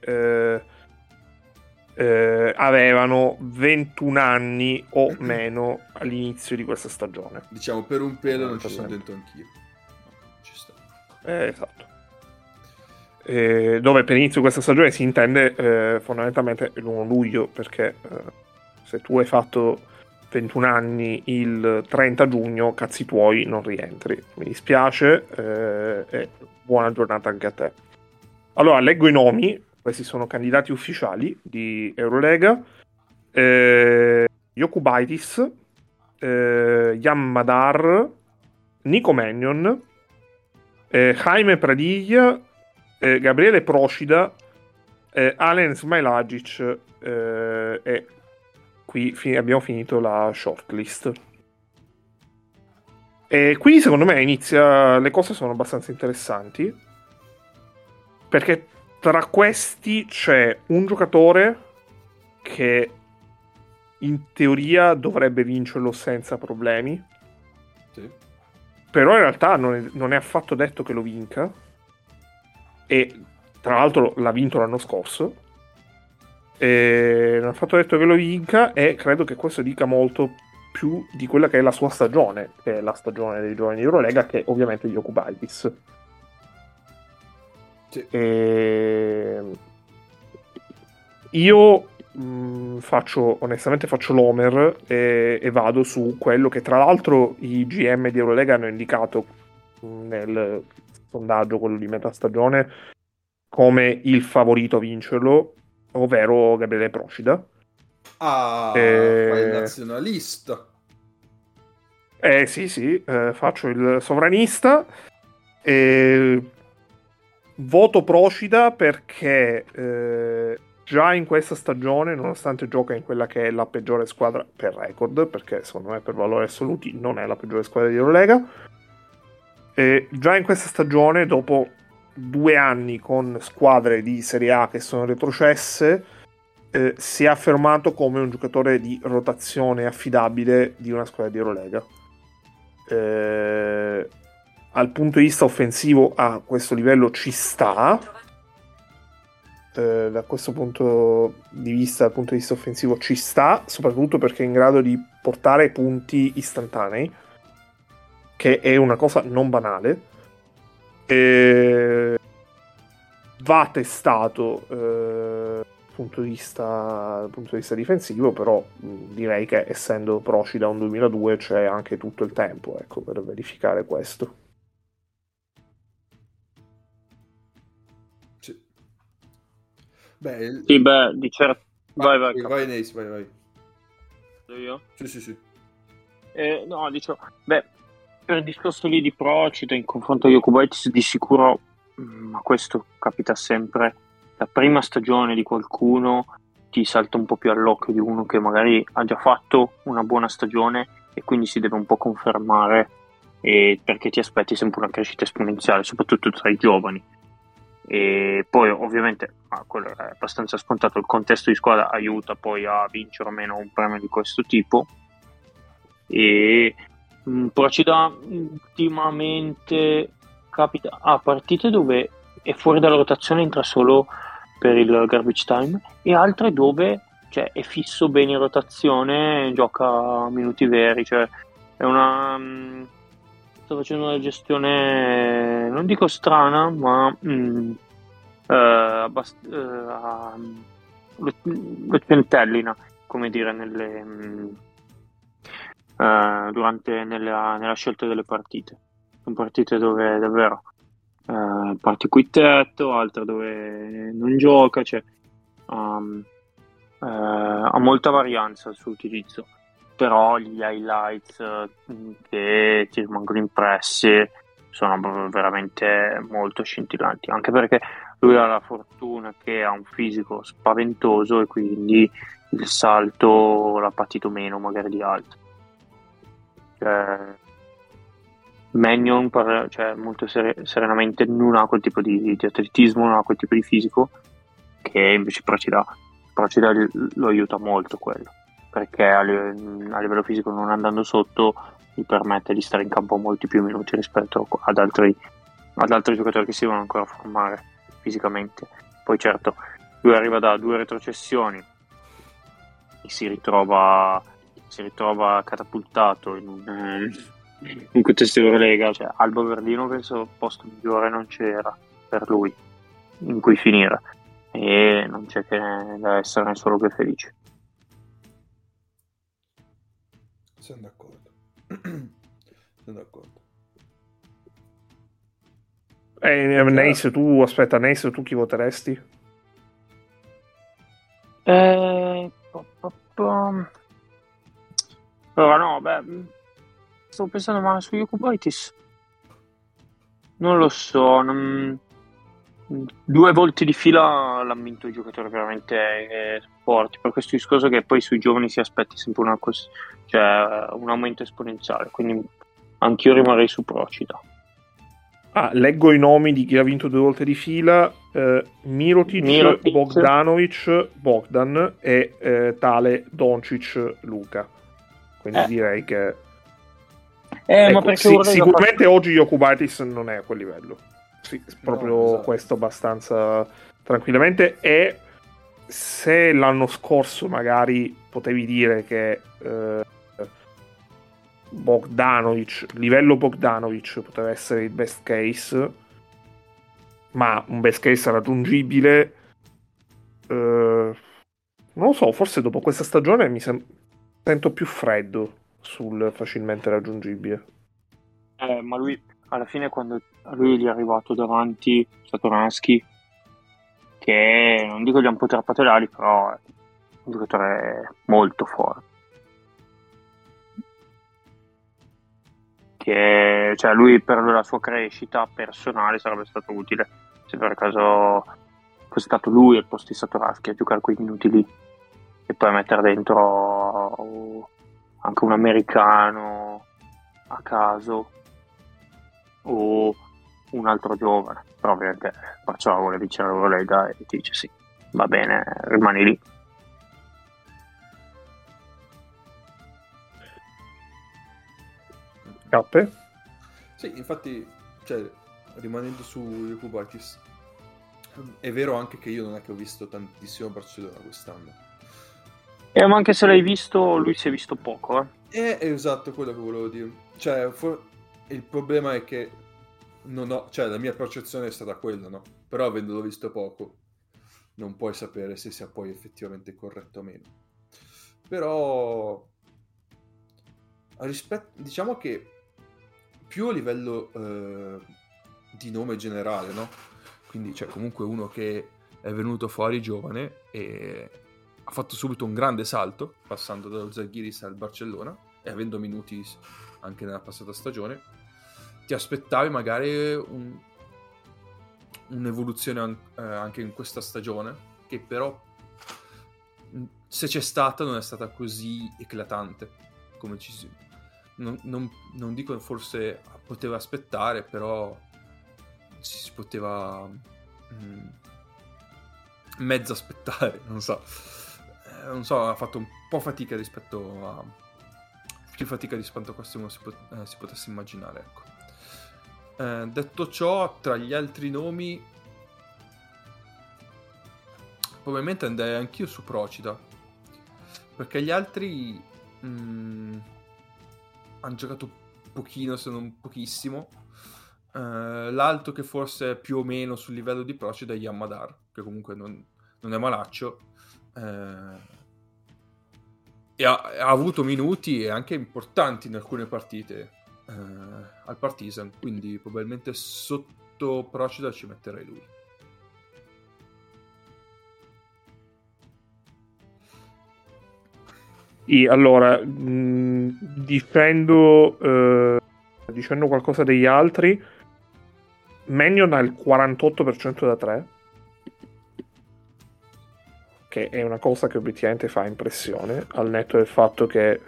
avevano 21 anni o meno all'inizio di questa stagione. Diciamo per un pelo non ci sono dentro anch'io. No, ci sta. Esatto. Dove per inizio di questa stagione si intende fondamentalmente l'1 luglio, perché se tu hai fatto 21 anni il 30 giugno, cazzi tuoi, non rientri. Mi dispiace e buona giornata anche a te. Allora, leggo i nomi. Questi sono candidati ufficiali di Eurolega: Jokubaitis, Yam Madar, Nico Mannion, Jaime Pradilla, Gabriele Procida, Alen Smailagić, e qui abbiamo finito la shortlist. E qui secondo me le cose sono abbastanza interessanti, perché tra questi c'è un giocatore che in teoria dovrebbe vincerlo senza problemi, sì. Però in realtà non è affatto detto che lo vinca, e tra l'altro l'ha vinto l'anno scorso, e non è affatto detto che lo vinca, e credo che questo dica molto più di quella che è la sua stagione, che è la stagione dei giovani di Eurolega, che è ovviamente gli Jokubaitis. Sì. Io faccio onestamente l'homer e vado su quello che tra l'altro i GM di Eurolega hanno indicato nel sondaggio, quello di metà stagione, come il favorito a vincerlo, ovvero Gabriele Procida. Fai il nazionalista. Sì, faccio il sovranista e voto Procida perché già in questa stagione, nonostante gioca in quella che è la peggiore squadra per record, perché secondo me per valori assoluti non è la peggiore squadra di Eurolega, già in questa stagione, dopo 2 anni con squadre di Serie A che sono retrocesse, si è affermato come un giocatore di rotazione affidabile di una squadra di Eurolega. Al punto di vista offensivo a questo livello ci sta, da questo punto di vista, dal punto di vista offensivo ci sta, soprattutto perché è in grado di portare punti istantanei, che è una cosa non banale. Va testato dal punto di vista difensivo, però direi che essendo Procida un 2002 c'è anche tutto il tempo, ecco, per verificare questo. Beh, di certo. Vai. Io? Sì. No, dicevo, per il discorso lì di Procida in confronto a Jokubaitis, di sicuro, ma questo capita sempre, la prima stagione di qualcuno ti salta un po' più all'occhio di uno che magari ha già fatto una buona stagione e quindi si deve un po' confermare, perché ti aspetti sempre una crescita esponenziale, soprattutto tra i giovani. E poi ovviamente quello è abbastanza scontato, il contesto di squadra aiuta poi a vincere o meno un premio di questo tipo. E Procida ultimamente capita a partite dove è fuori dalla rotazione, entra solo per il garbage time, e altre dove cioè è fisso bene in rotazione, gioca minuti veri, cioè è una... sto facendo una gestione non dico strana, ma lo centellina, come dire, durante nella scelta delle partite. sono partite dove davvero parte quintetto, altre dove non gioca, cioè ha molta varianza il suo utilizzo, però gli highlights che ti rimangono impressi sono veramente molto scintillanti, anche perché lui ha la fortuna che ha un fisico spaventoso e quindi il salto l'ha patito meno magari di altri. Mannion molto serenamente non ha quel tipo di atletismo, non ha quel tipo di fisico che invece Procida lo aiuta molto quello, perché a livello fisico, non andando sotto, gli permette di stare in campo molti più minuti rispetto ad altri giocatori che si devono ancora formare fisicamente. Poi certo, lui arriva da due retrocessioni e si ritrova catapultato in contesto Eurolega, cioè Alba Verdino penso il posto migliore non c'era per lui in cui finire, e non c'è che da essere solo che felice. Sono d'accordo. Neis, tu chi voteresti? Allora no, stavo pensando, ma su Jokubaitis non lo so, due volte di fila l'ha vinto il giocatore veramente forte, per questo discorso che poi sui giovani si aspetti sempre un aumento esponenziale, quindi anch'io rimarrei su Procida. Leggo i nomi di chi ha vinto due volte di fila: Mirotic, Bogdanović, Bogdan e tale Dončić Luka. Quindi direi che sicuramente oggi Jokubaitis non è a quel livello, sì, proprio no, esatto. Questo abbastanza tranquillamente, e se l'anno scorso magari potevi dire che livello Bogdanović poteva essere il best case, ma un best case raggiungibile, non lo so, forse dopo questa stagione mi sento più freddo sul facilmente raggiungibile. Ma lui alla fine, quando a lui gli è arrivato davanti Satoranski, che non dico gli ha un po' trappato i lari, però è un giocatore molto forte, che lui per la sua crescita personale sarebbe stato utile se per caso fosse stato lui al posto di Satoranski a giocare quei minuti lì, e poi mettere dentro anche un americano a caso o un altro giovane. Però ovviamente Barcellona vuole vincere l'Eurolega e ti dice sì, va bene, rimani lì. Cappe? Sì, infatti, rimanendo su Jokubaitis, è vero anche che io non è che ho visto tantissimo Barcellona quest'anno. Ma anche se l'hai visto, lui si è visto poco. È esatto quello che volevo dire. Il problema è che non ho, la mia percezione è stata quella, no? Però avendolo visto poco, non puoi sapere se sia poi effettivamente corretto o meno. Però diciamo che più a livello di nome generale, no? Quindi c'è comunque uno che è venuto fuori giovane e ha fatto subito un grande salto, passando dallo Žalgiris al Barcellona e avendo minuti anche nella passata stagione, ti aspettavi magari un'evoluzione anche in questa stagione, che però se c'è stata non è stata così eclatante come non dico forse poteva aspettare, però si poteva mezzo aspettare, non so, ha fatto un po' fatica rispetto a questo si potesse immaginare, ecco. Detto ciò, tra gli altri nomi probabilmente andrei anch'io su Procida, perché gli altri hanno giocato pochino, se non pochissimo. L'altro che forse è più o meno sul livello di Procida è Yam Madar, che comunque non è malaccio, e ha avuto minuti anche importanti in alcune partite, al Partizan, quindi probabilmente sotto Procida ci metterei lui. E allora dicendo qualcosa degli altri, Mannion ha il 48% da 3, che è una cosa che obiettivamente fa impressione, al netto del fatto che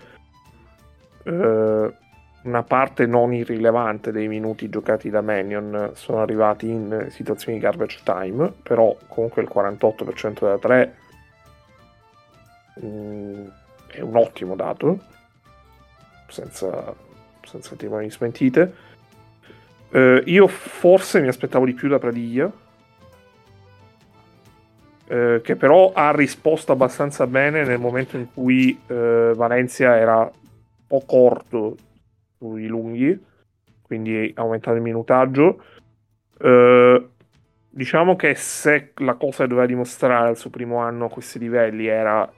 una parte non irrilevante dei minuti giocati da Mannion sono arrivati in situazioni di garbage time, però comunque il 48% da 3 è un ottimo dato, senza timore di smentite. Io forse mi aspettavo di più da Pradilla, che però ha risposto abbastanza bene nel momento in cui Valencia era un po' corto sui lunghi, quindi ha aumentato il minutaggio. Diciamo che se la cosa doveva dimostrare al suo primo anno a questi livelli era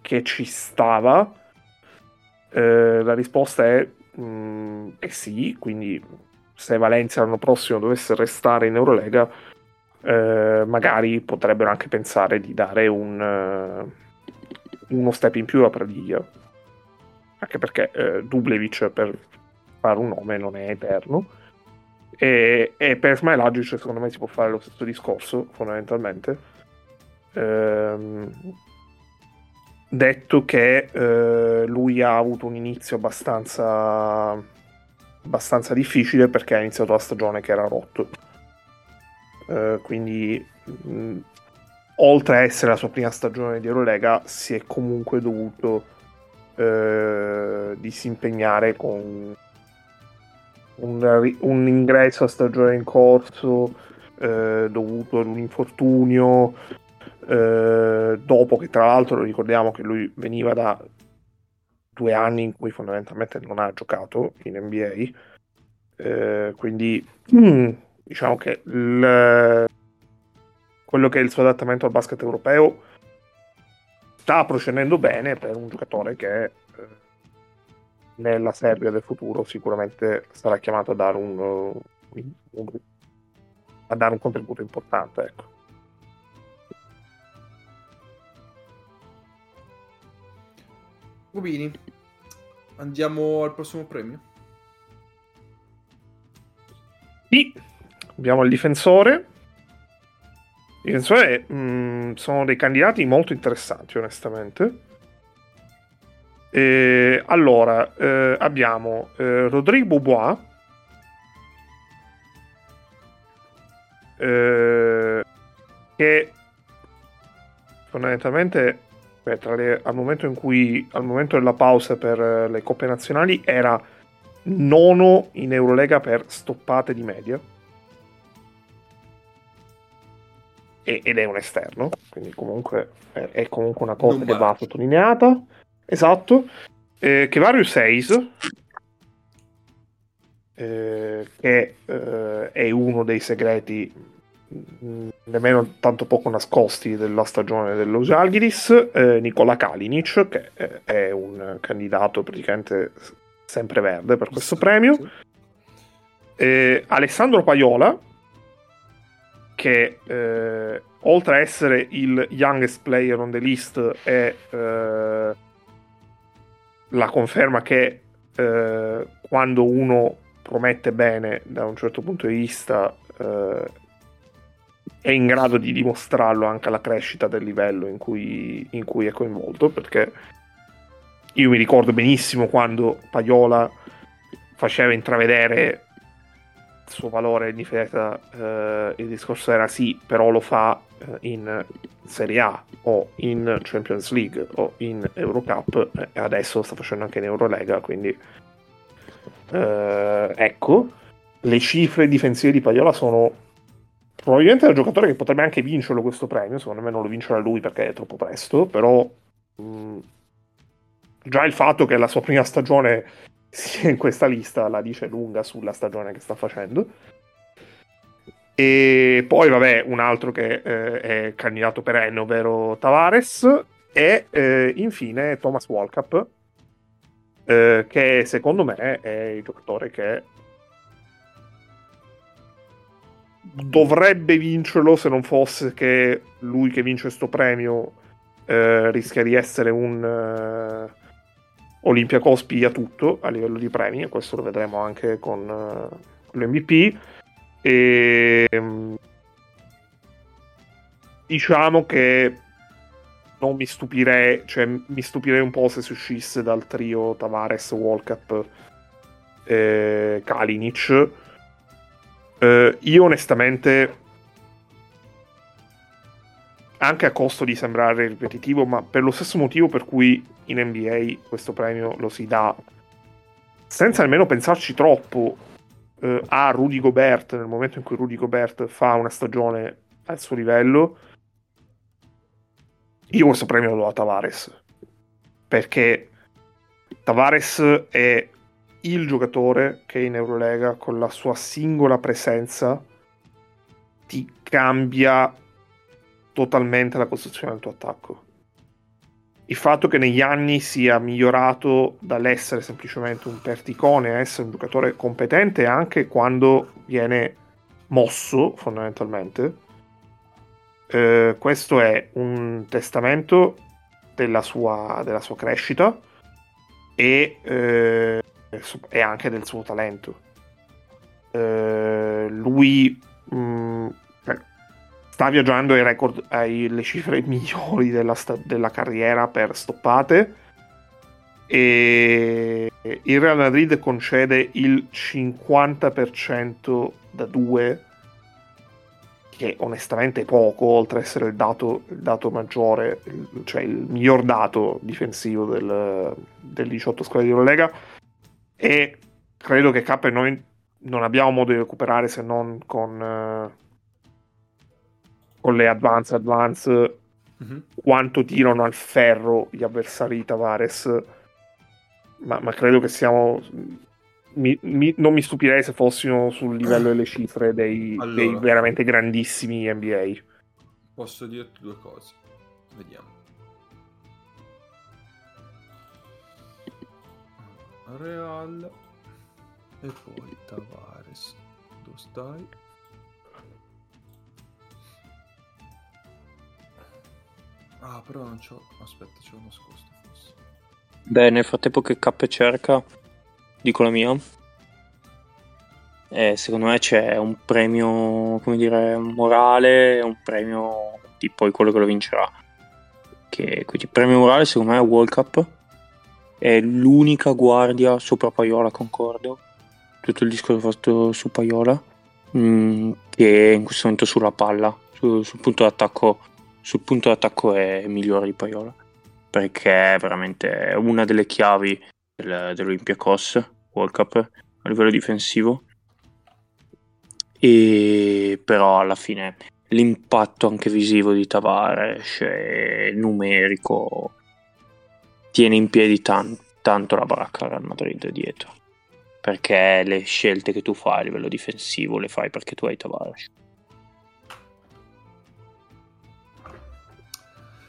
che ci stava, la risposta è sì, quindi se Valencia l'anno prossimo dovesse restare in Eurolega, magari potrebbero anche pensare di dare uno step in più a Pradilla, anche perché Dublević, per fare un nome, non è eterno, e per Smailagić secondo me si può fare lo stesso discorso fondamentalmente, detto che lui ha avuto un inizio abbastanza difficile perché ha iniziato la stagione che era rotto. Quindi oltre a essere la sua prima stagione di Eurolega, si è comunque dovuto disimpegnare con un ingresso a stagione in corso dovuto ad un infortunio, dopo che tra l'altro lo ricordiamo che lui veniva da 2 anni in cui fondamentalmente non ha giocato in NBA, quindi diciamo che quello che è il suo adattamento al basket europeo sta procedendo bene per un giocatore che nella Serbia del futuro sicuramente sarà chiamato a dare un contributo importante, ecco. Rubini, andiamo al prossimo premio. Sì. Abbiamo il difensore. Sono dei candidati molto interessanti, onestamente. Allora, abbiamo Rodrigue Bobois, che fondamentalmente al momento della pausa per le coppe nazionali era nono in Eurolega per stoppate di media. Ed è un esterno, quindi comunque è comunque una cosa che va sottolineata, esatto. Che Varius 6, che è uno dei segreti nemmeno tanto poco nascosti della stagione dello Žalgiris. Nikola Kalinic, che è un candidato praticamente sempre verde per questo premio, Alessandro Pajola, che oltre a essere il youngest player on the list è la conferma che quando uno promette bene da un certo punto di vista è in grado di dimostrarlo anche alla crescita del livello in cui è coinvolto, perché io mi ricordo benissimo quando Pajola faceva intravedere suo valore di difesa, il discorso era sì, però lo fa in Serie A o in Champions League o in Eurocup, e adesso lo sta facendo anche in Eurolega, quindi ecco, le cifre difensive di Pajola sono probabilmente un giocatore che potrebbe anche vincerlo questo premio, secondo me non lo vincerà lui perché è troppo presto, però già il fatto che la sua prima stagione sia in questa lista la dice lunga sulla stagione che sta facendo. E poi vabbè, un altro che è candidato perenne, ovvero Tavares, e infine Thomas Walkup, che secondo me è il giocatore che dovrebbe vincerlo, se non fosse che lui che vince questo premio rischia di essere un Olympiacos piglia tutto a livello di premi, e questo lo vedremo anche con l'MVP. E diciamo che non mi stupirei, cioè mi stupirei un po' se si uscisse dal trio Tavares, Walkup, Kalinic. Io onestamente, anche a costo di sembrare ripetitivo, ma per lo stesso motivo per cui in NBA questo premio lo si dà senza nemmeno pensarci troppo a Rudy Gobert, nel momento in cui Rudy Gobert fa una stagione al suo livello, io questo premio lo do a Tavares, perché Tavares è il giocatore che in Eurolega con la sua singola presenza ti cambia totalmente la costruzione del tuo attacco. Il fatto che negli anni sia migliorato dall'essere semplicemente un perticone a essere un giocatore competente anche quando viene mosso fondamentalmente, questo è un testamento della sua crescita e anche del suo talento. Lui sta viaggiando ai record, alle cifre migliori della carriera per stoppate, e il Real Madrid concede il 50% da 2, che onestamente è poco, oltre ad essere il dato maggiore, cioè il miglior dato difensivo del 18 squadre di Eurolega. E credo che K noi non abbiamo modo di recuperare se non con le advance mm-hmm. Quanto tirano al ferro gli avversari di Tavares, ma credo che siamo non mi stupirei se fossimo sul livello delle cifre dei veramente grandissimi NBA. Posso dirti due cose, vediamo. Real e poi Tavares, dove stai? Ah, però non c'ho, aspetta, c'ho nascosto forse. Beh, nel frattempo che K cerca, dico la mia. Secondo me c'è un premio, come dire, morale, un premio di poi quello che lo vincerà. Che quindi premio morale secondo me è World Cup. È l'unica guardia sopra Pajola, concordo, tutto il discorso fatto su Pajola, che in questo momento sulla palla, sul punto d'attacco è migliore di Pajola, perché è veramente una delle chiavi dell'Olympiacos World Cup a livello difensivo. E però alla fine l'impatto anche visivo di Tavares è numerico, tiene in piedi tanto la baracca Real Madrid dietro, perché le scelte che tu fai a livello difensivo le fai perché tu hai Tavares.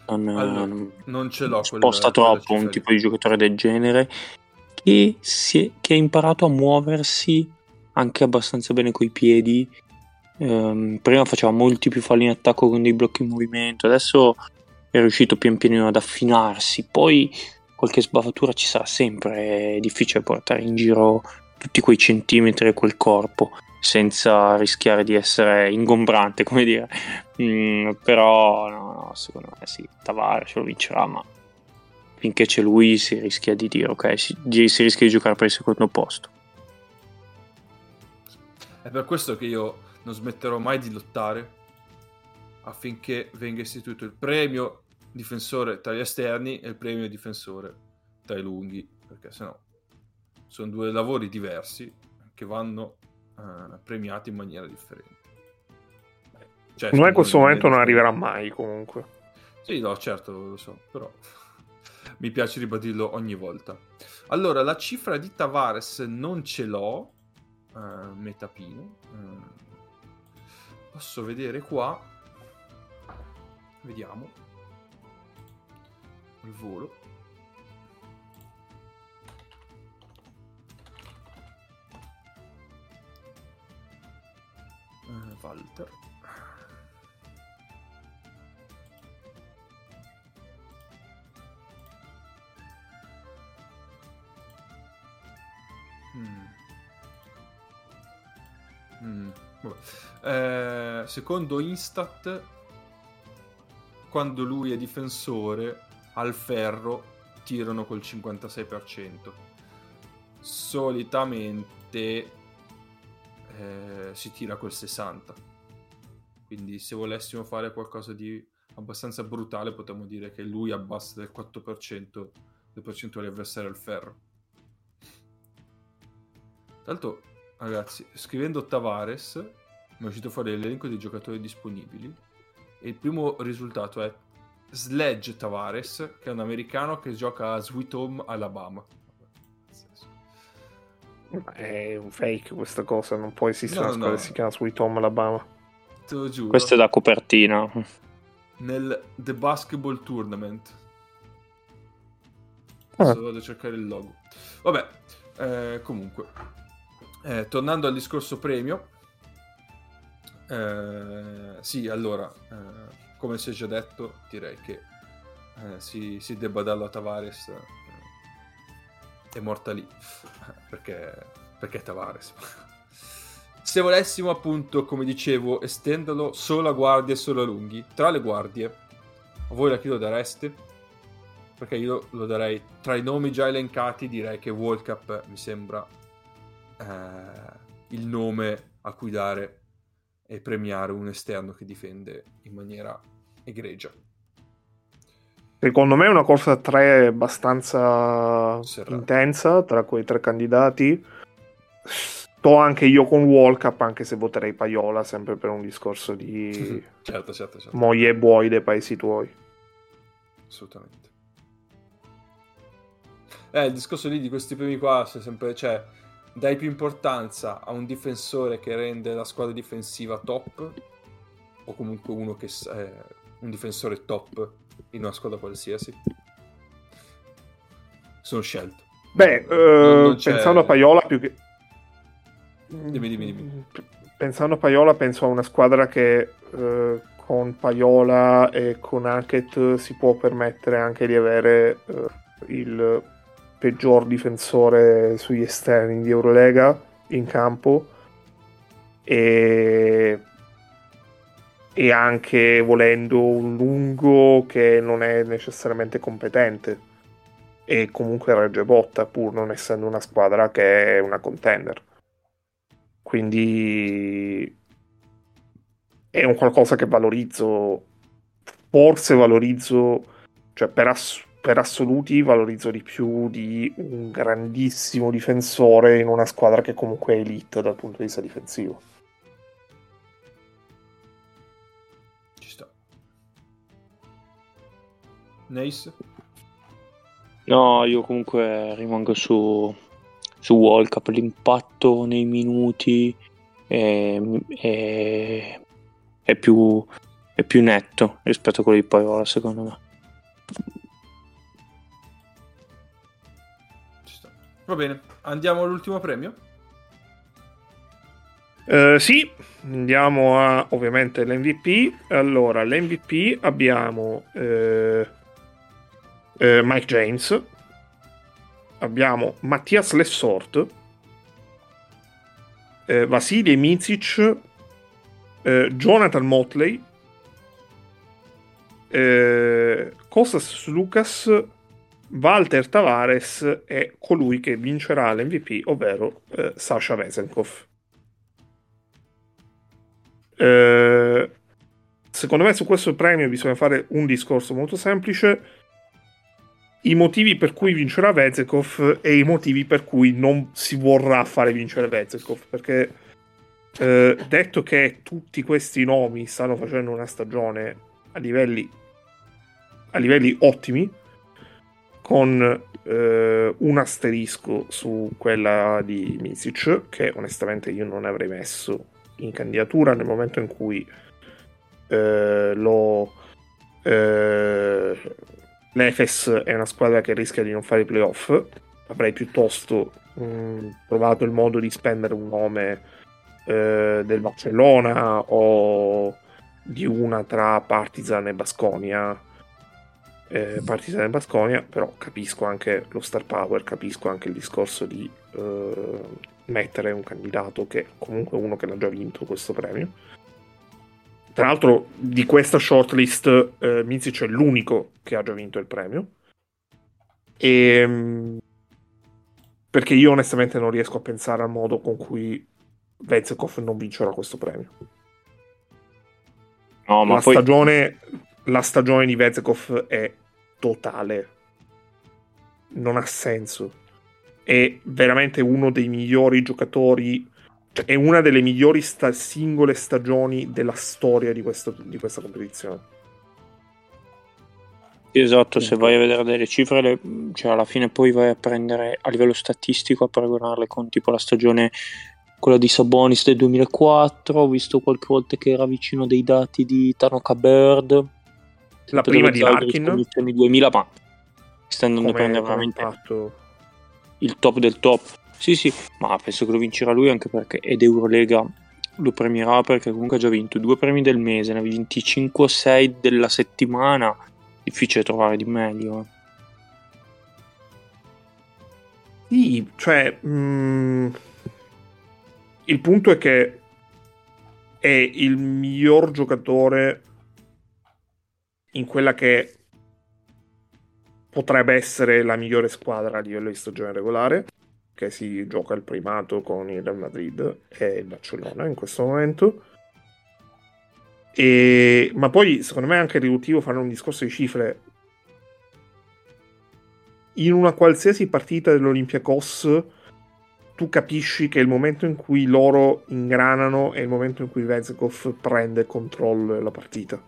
Non ce l'ho, sposta troppo un tipo di giocatore del genere che ha imparato a muoversi anche abbastanza bene coi piedi. Prima faceva molti più falli in attacco con dei blocchi in movimento, adesso è riuscito pian pianino ad affinarsi. Poi qualche sbavatura ci sarà sempre, è difficile portare in giro tutti quei centimetri e quel corpo senza rischiare di essere ingombrante, come dire. Però no, secondo me sì, Tavares lo vincerà, ma finché c'è lui si rischia di dire ok, si rischia di giocare per il secondo posto. È per questo che io non smetterò mai di lottare affinché venga istituito il premio difensore tra gli esterni e il premio difensore tra i lunghi, perché sennò sono due lavori diversi che vanno premiati in maniera differente. Cioè, noi in questo momento non arriverà mai comunque. Sì, no, certo, lo so, però mi piace ribadirlo ogni volta. Allora, la cifra di Tavares non ce l'ho, metapino, posso vedere qua, vediamo il volo. Walter. Secondo Instat, quando lui è difensore al ferro tirano col 56%. Solitamente si tira col 60%. Quindi se volessimo fare qualcosa di abbastanza brutale potremmo dire che lui abbassa del 4% le percentuali avversarie al ferro. Tanto, ragazzi, scrivendo Tavares mi è uscito fuori l'elenco dei giocatori disponibili e il primo risultato è Sledge Tavares, che è un americano che gioca a Sweet Home, Alabama. È un fake questa cosa, non può esistere una squadra che si chiama Sweet Home, Alabama. Te lo giuro. Questa è la copertina. Nel The Basketball Tournament. Adesso vado a cercare il logo. Vabbè, comunque... tornando al discorso premio, sì, allora, come si è già detto, direi che si debba darlo a Tavares, è morta lì, perché Tavares. Se volessimo, appunto, come dicevo, estenderlo solo a guardie e solo a lunghi, tra le guardie, a voi a chi lo dareste? Perché io lo darei, tra i nomi già elencati, direi che Walkup mi sembra... il nome a cui dare e premiare un esterno che difende in maniera egregia. Secondo me è una corsa a tre abbastanza serrata, intensa tra quei tre candidati. Sto anche io con Walkup, anche se voterei Pajola, sempre per un discorso di certo. Moglie e buoi dei paesi tuoi, assolutamente. Il discorso lì di questi primi qua c'è sempre, cioè dai più importanza a un difensore che rende la squadra difensiva top, o comunque uno che è un difensore top in una squadra qualsiasi. Sono scelto. Beh, pensando a Pajola più che... Dimmi. Pensando a Pajola penso a una squadra che con Pajola e con Hackett si può permettere anche di avere il peggior difensore sugli esterni di Eurolega in campo e anche volendo un lungo che non è necessariamente competente e comunque regge botta pur non essendo una squadra che è una contender, quindi è un qualcosa che valorizzo, cioè per assoluti valorizzo di più di un grandissimo difensore in una squadra che comunque è elite dal punto di vista difensivo. Ci sta. Nice? No, io comunque rimango su Walkup. L'impatto nei minuti è più netto rispetto a quello di Pajola, secondo me. Va bene, andiamo all'ultimo premio? Sì, andiamo a ovviamente l'MVP. Allora, l'MVP abbiamo Mike James, abbiamo Mattias Lesort, Vasilije Micic, Jonathan Motley, Kostas Lukas, Walter Tavares è colui che vincerà l'MVP, ovvero Sasha Vezenkov. Secondo me su questo premio bisogna fare un discorso molto semplice: i motivi per cui vincerà Vezenkov e i motivi per cui non si vorrà fare vincere Vezenkov, perché detto che tutti questi nomi stanno facendo una stagione a livelli ottimi, con un asterisco su quella di Micic, che onestamente io non avrei messo in candidatura nel momento in cui l'Efes è una squadra che rischia di non fare i playoff. Avrei piuttosto provato il modo di spendere un nome del Barcellona o di una tra Partizan e Baskonia. Partizan e Baskonia, però capisco anche lo star power, capisco anche il discorso di mettere un candidato che comunque uno che l'ha già vinto questo premio. Tra l'altro di questa shortlist Micic è l'unico che ha già vinto il premio, e perché io onestamente non riesco a pensare al modo con cui Vezenkov non vincerà questo premio. No, ma la stagione di Vezenkov è totale, non ha senso, è veramente uno dei migliori giocatori, cioè è una delle migliori singole stagioni della storia di questa competizione. Esatto, se vai a vedere delle cifre, cioè alla fine poi vai a prendere a livello statistico, a paragonarle con tipo la stagione, quella di Sabonis del 2004, ho visto qualche volta che era vicino dei dati di Tanaka Bird, la prima di Larkin nel 2000, ma stendendo a prendere veramente il top del top. Sì, ma penso che lo vincerà lui, anche perché ed Eurolega lo premierà, perché comunque ha già vinto 2 premi del mese, ne ha vinti 5 o 6 della settimana. Difficile trovare di meglio. Sì, cioè il punto è che è il miglior giocatore in quella che potrebbe essere la migliore squadra a livello di stagione regolare, che si gioca il primato con il Real Madrid e il Barcellona in questo momento. Ma poi secondo me è anche riduttivo fare un discorso di cifre. In una qualsiasi partita dell'Olympiakos tu capisci che il momento in cui loro ingranano è il momento in cui Vezenkov prende controllo della partita.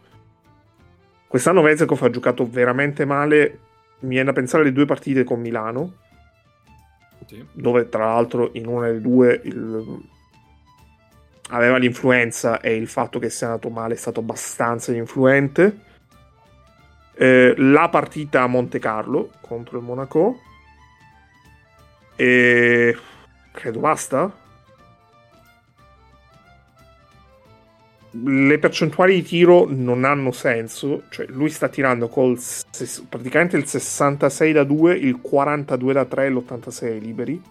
Quest'anno Vezenkov ha giocato veramente male, mi viene da pensare alle 2 partite con Milano, sì, dove tra l'altro in una delle due aveva l'influenza, e il fatto che sia andato male è stato abbastanza influente. La partita a Monte Carlo contro il Monaco, e credo basta. Le percentuali di tiro non hanno senso, cioè lui sta tirando col praticamente il 66 da 2, il 42 da 3 e l'86 liberi,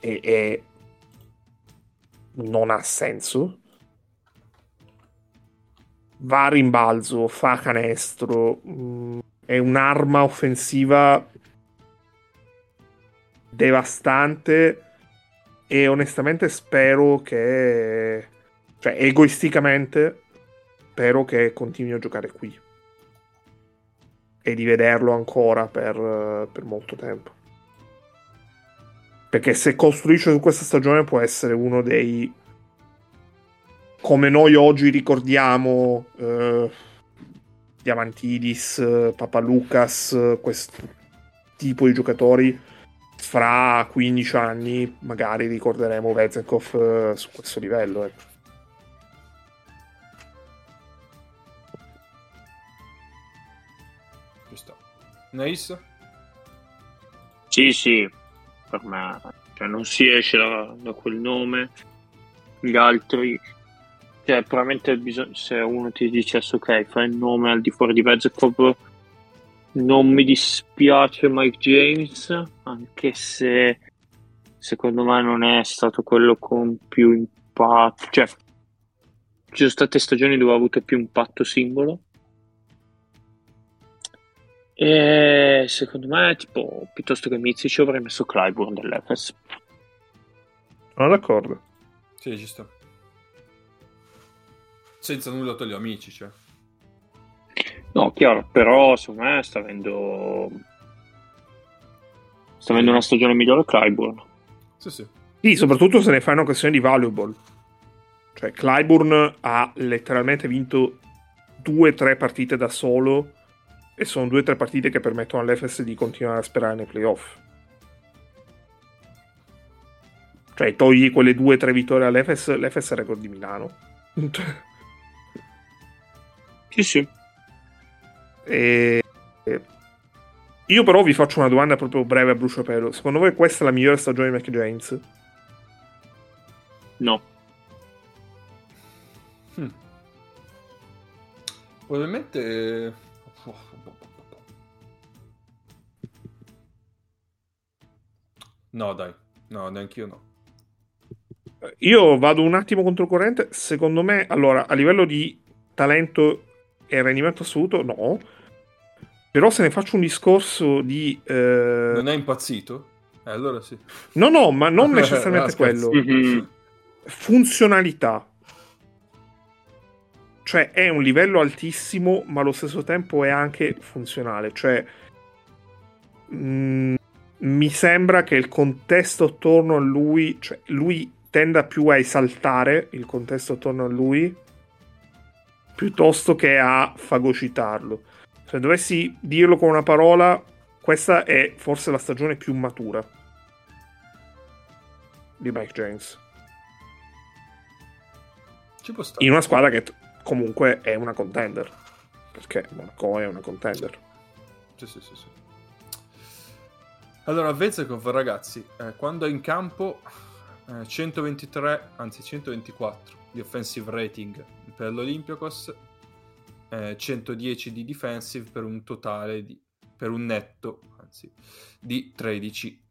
e non ha senso. Va a rimbalzo, fa canestro, è un'arma offensiva devastante, e onestamente spero che, cioè egoisticamente spero che continui a giocare qui e di vederlo ancora per molto tempo, perché se costruisce su questa stagione può essere uno dei, come noi oggi ricordiamo Diamantidis, Papalukas, questo tipo di giocatori, fra 15 anni magari ricorderemo Vezenkov su questo livello, ecco. Nice. Sì, per me, cioè, non si esce da quel nome. Gli altri, cioè probabilmente se uno ti dicesse ok, fai il nome al di fuori di Vezenkov, non mi dispiace Mike James, anche se secondo me non è stato quello con più impatto, cioè ci sono state stagioni dove ha avuto più impatto singolo, e secondo me tipo piuttosto che Micic ci avrei messo Clyburn dell'Efes. Sono d'accordo, sì, ci sta, senza nulla togliere a Micic, cioè. No, chiaro, però secondo me sta avendo una stagione migliore Clyburn. Sì, soprattutto se ne fa una questione di valuable, cioè Clyburn ha letteralmente vinto 2-3 partite da solo, e sono 2-3 partite che permettono all'Efes di continuare a sperare nei playoff. Cioè togli quelle 2-3 vittorie all'Efes, l'Efes è record di Milano. Sì. E io però vi faccio una domanda proprio breve a bruciapelo: secondo voi questa è la migliore stagione di Mike James? No. Probabilmente... No, dai. No, neanch'io no. Io vado un attimo controcorrente. Secondo me, allora, a livello di talento e rendimento assoluto, no. Però se ne faccio un discorso di... Non è impazzito? Allora sì. No, no, ma non necessariamente quello. Funzionalità. Cioè, è un livello altissimo, ma allo stesso tempo è anche funzionale. Cioè... mi sembra che il contesto attorno a lui, cioè lui tenda più a esaltare il contesto attorno a lui piuttosto che a fagocitarlo. Se dovessi dirlo con una parola, questa è forse la stagione più matura di Mike James. Ci può stare. In una squadra che comunque è una contender, perché Monaco è una contender. Sì, sì, sì, sì. Allora, Vezzekov, ragazzi, quando è in campo 123, anzi 124 di offensive rating per l'Olympiakos, 110 di defensive per un totale di, per un netto, anzi, di 13.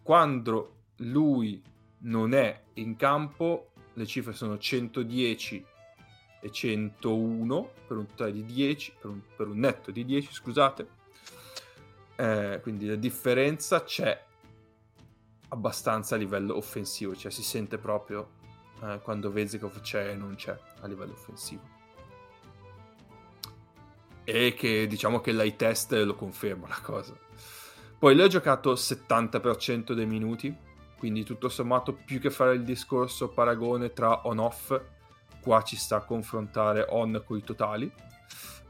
Quando lui non è in campo, le cifre sono 110 e 101 per un totale di 10, per un netto di 10, scusate. Quindi la differenza c'è abbastanza a livello offensivo, cioè si sente proprio quando Vezzekov c'è e non c'è a livello offensivo, e che diciamo che l'eye test lo conferma la cosa. Poi lui ha giocato 70% dei minuti, quindi tutto sommato più che fare il discorso paragone tra on-off, qua ci sta a confrontare on con i totali.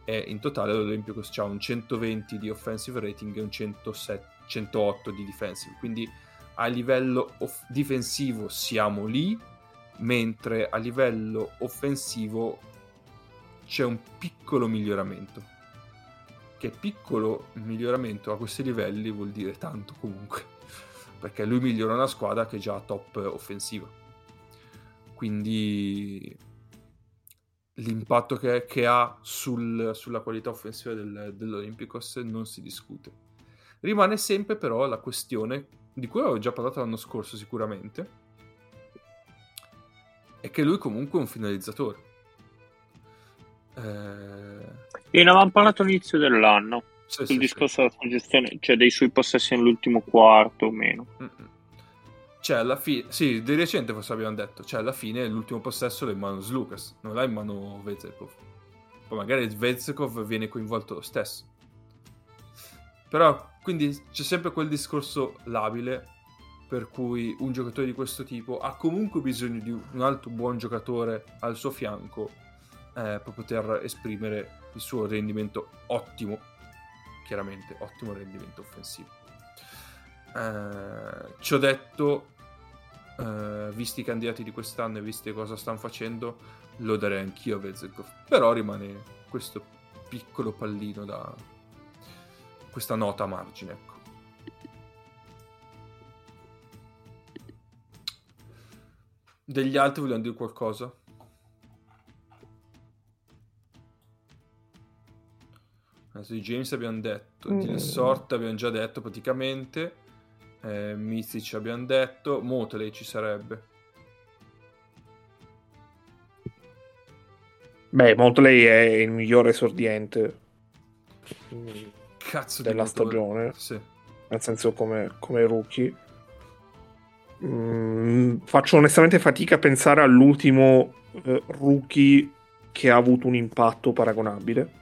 E in totale l'Olympiakos c'ha un 120 di offensive rating e un 108 di defensive, quindi a livello difensivo siamo lì, mentre a livello offensivo c'è un piccolo miglioramento, che piccolo miglioramento a questi livelli vuol dire tanto comunque, perché lui migliora una squadra che è già top offensiva, quindi... l'impatto che ha sulla qualità offensiva dell'Olympiakos non si discute. Rimane sempre però la questione, di cui avevo già parlato l'anno scorso sicuramente, è che lui comunque è un finalizzatore. Ne avevamo parlato all'inizio dell'anno, sì, sul discorso della congestione, cioè dei suoi possessi nell'ultimo quarto o meno. Cioè, alla fine, sì, di recente forse abbiamo detto, cioè alla fine l'ultimo possesso l'ha in mano Slukas, non l'ha in mano Vezzekov. Poi magari Vezzekov viene coinvolto lo stesso. Però, quindi, c'è sempre quel discorso labile per cui un giocatore di questo tipo ha comunque bisogno di un altro buon giocatore al suo fianco per poter esprimere il suo rendimento ottimo, chiaramente, ottimo rendimento offensivo. Ci ho detto... visti i candidati di quest'anno e visti cosa stanno facendo, lo darei anch'io a Vezzekov, però rimane questo piccolo pallino, da questa nota a margine, ecco. Degli altri vogliono dire qualcosa? Di James abbiamo detto, di Lesort abbiamo già detto praticamente. Mizzi ci abbiamo detto, Motley ci sarebbe. Beh, Motley è il migliore esordiente della stagione, sì. Nel senso come rookie. Faccio onestamente fatica a pensare all'ultimo rookie che ha avuto un impatto paragonabile.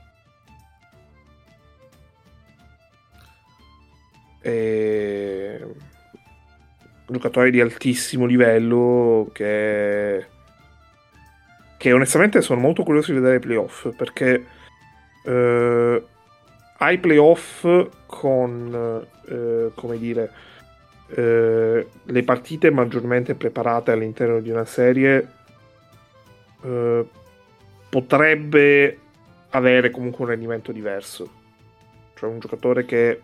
Giocatore di altissimo livello che onestamente sono molto curioso di vedere ai playoff, perché ai playoff con come dire le partite maggiormente preparate all'interno di una serie potrebbe avere comunque un rendimento diverso, cioè un giocatore che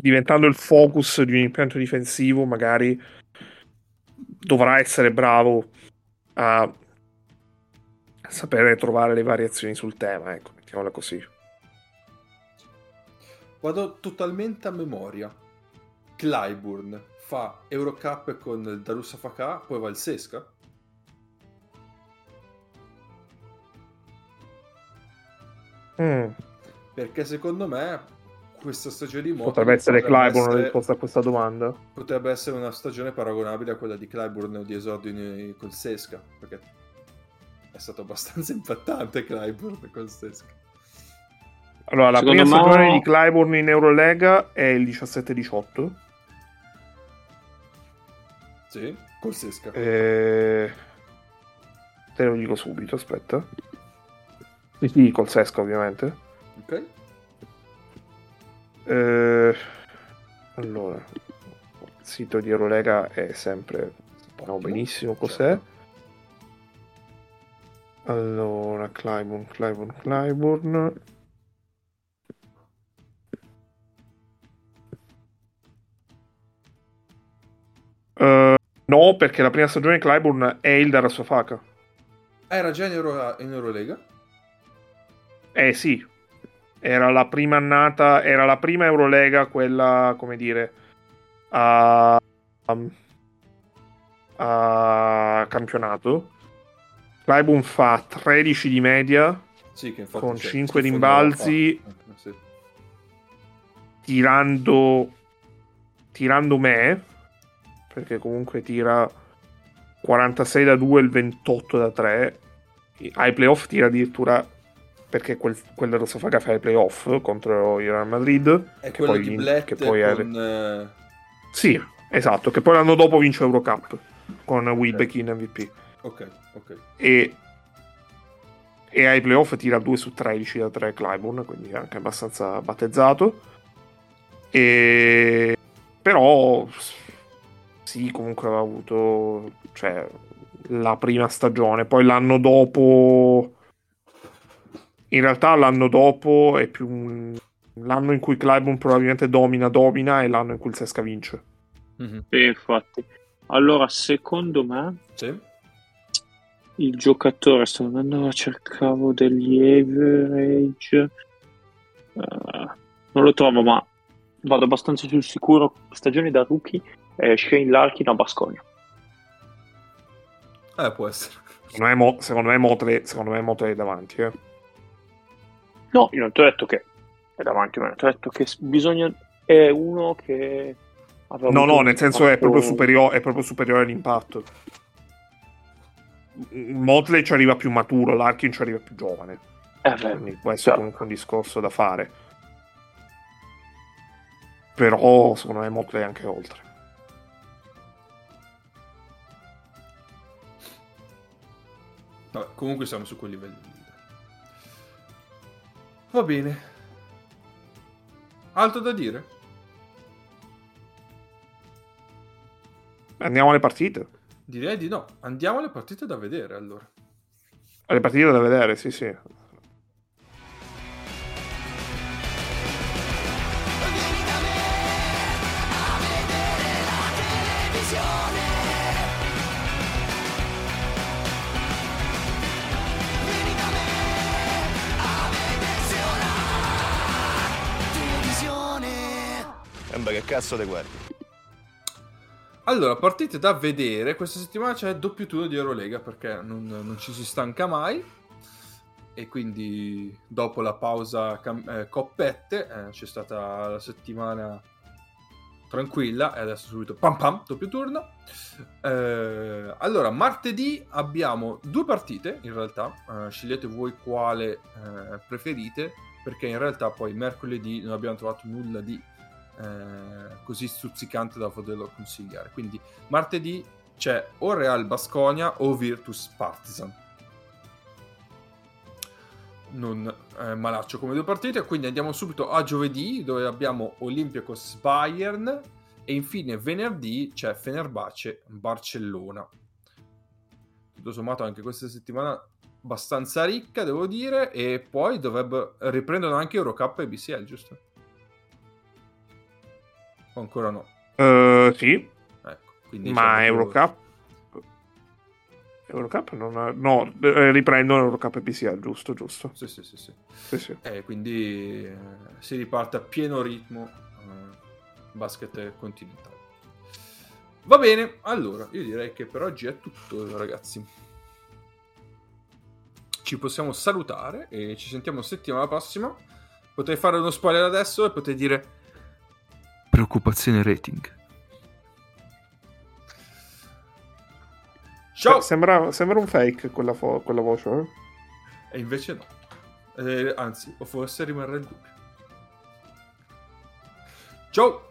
diventando il focus di un impianto difensivo, magari dovrà essere bravo a sapere trovare le variazioni sul tema, ecco, mettiamola così. Vado totalmente a memoria. Clyburn fa Eurocup con Darussa Fakha, poi va il Sesca. Perché secondo me questa stagione di Motley potrebbe essere Clyburn la risposta a questa domanda. Potrebbe essere una stagione paragonabile a quella di Clyburn di esordio col Sesca, perché è stato abbastanza impattante Clyburn col Sesca. Allora, la secondo prima stagione di Clyburn in Eurolega è il 17-18. Sì, col Sesca. Te lo dico subito, aspetta. Sì, col Sesca ovviamente. Ok. Allora, il sito di Eurolega è sempre, sappiamo benissimo cos'è. Allora, Clyburn. No, perché la prima stagione di Clyburn è il Darussa Fakha. Era già in Eurolega? Sì. Era la prima annata, era la prima Eurolega, quella, come dire, a campionato. Clyburn fa 13 di media, sì, che con 5 rimbalzi, sì. tirando me, perché comunque tira 46 da 2 e il 28 da 3. Ai playoff tira addirittura, perché quel Darussa Fakha fa i playoff contro il Real Madrid, è che poi con... Sì, esatto, che poi l'anno dopo vince Eurocup con Wilbeck in MVP. Ok. E ai playoff tira 2 su 13 da 3 Clyburn, quindi anche abbastanza battezzato. E però sì, comunque aveva avuto, cioè, la prima stagione, poi l'anno dopo, in realtà l'anno dopo è più l'anno in cui Clyburn probabilmente domina e l'anno in cui il Sesca vince. Mm-hmm. Infatti. Allora, secondo me, sì, il giocatore, sto andando a cercavo degli average, non lo trovo, ma vado abbastanza sul sicuro, stagione da rookie, Shane Larkin a Baskonia. Può essere. Secondo me Motley è davanti, eh. No, io non ti ho detto che è davanti, ma ti ho detto che bisogna, è uno che no, nel senso è proprio superiore all'impatto. Motley ci arriva più maturo, Larkin ci arriva più giovane. Quindi può essere comunque un discorso da fare. Però secondo me Motley è anche oltre. Vabbè, comunque siamo su quel livello. Va bene, altro da dire? Andiamo alle partite? Direi di no, andiamo alle partite da vedere, allora. Alle partite da vedere, sì. Che cazzo le guardi? Allora, partite da vedere. Questa settimana c'è doppio turno di Eurolega, perché non ci si stanca mai. E quindi dopo la pausa coppette c'è stata la settimana tranquilla e adesso subito pam doppio turno. Allora, martedì abbiamo due partite in realtà, scegliete voi quale preferite, perché in realtà poi mercoledì non abbiamo trovato nulla di così stuzzicante da poterlo consigliare. Quindi martedì c'è o Real Baskonia o Virtus Partizan, non malaccio come due partite. Quindi andiamo subito a giovedì, dove abbiamo Olympiacos Bayern, e infine venerdì c'è Fenerbahçe Barcellona. Tutto sommato anche questa settimana abbastanza ricca, devo dire, e poi dovrebbero riprendono anche Eurocup e BCL, giusto? o ancora no? Sì, ecco, quindi ma Eurocup più... Eurocup non ha... no, riprendono Eurocup e PCA, giusto sì. Quindi si riparte a pieno ritmo, basket continentale. Va bene, allora io direi che per oggi è tutto, ragazzi. Ci possiamo salutare e ci sentiamo settimana prossima. Potrei fare uno spoiler adesso e potrei dire preoccupazione rating. Ciao. Sembra un fake quella voce, eh? E invece no, anzi, o forse rimarrà il dubbio. Ciao.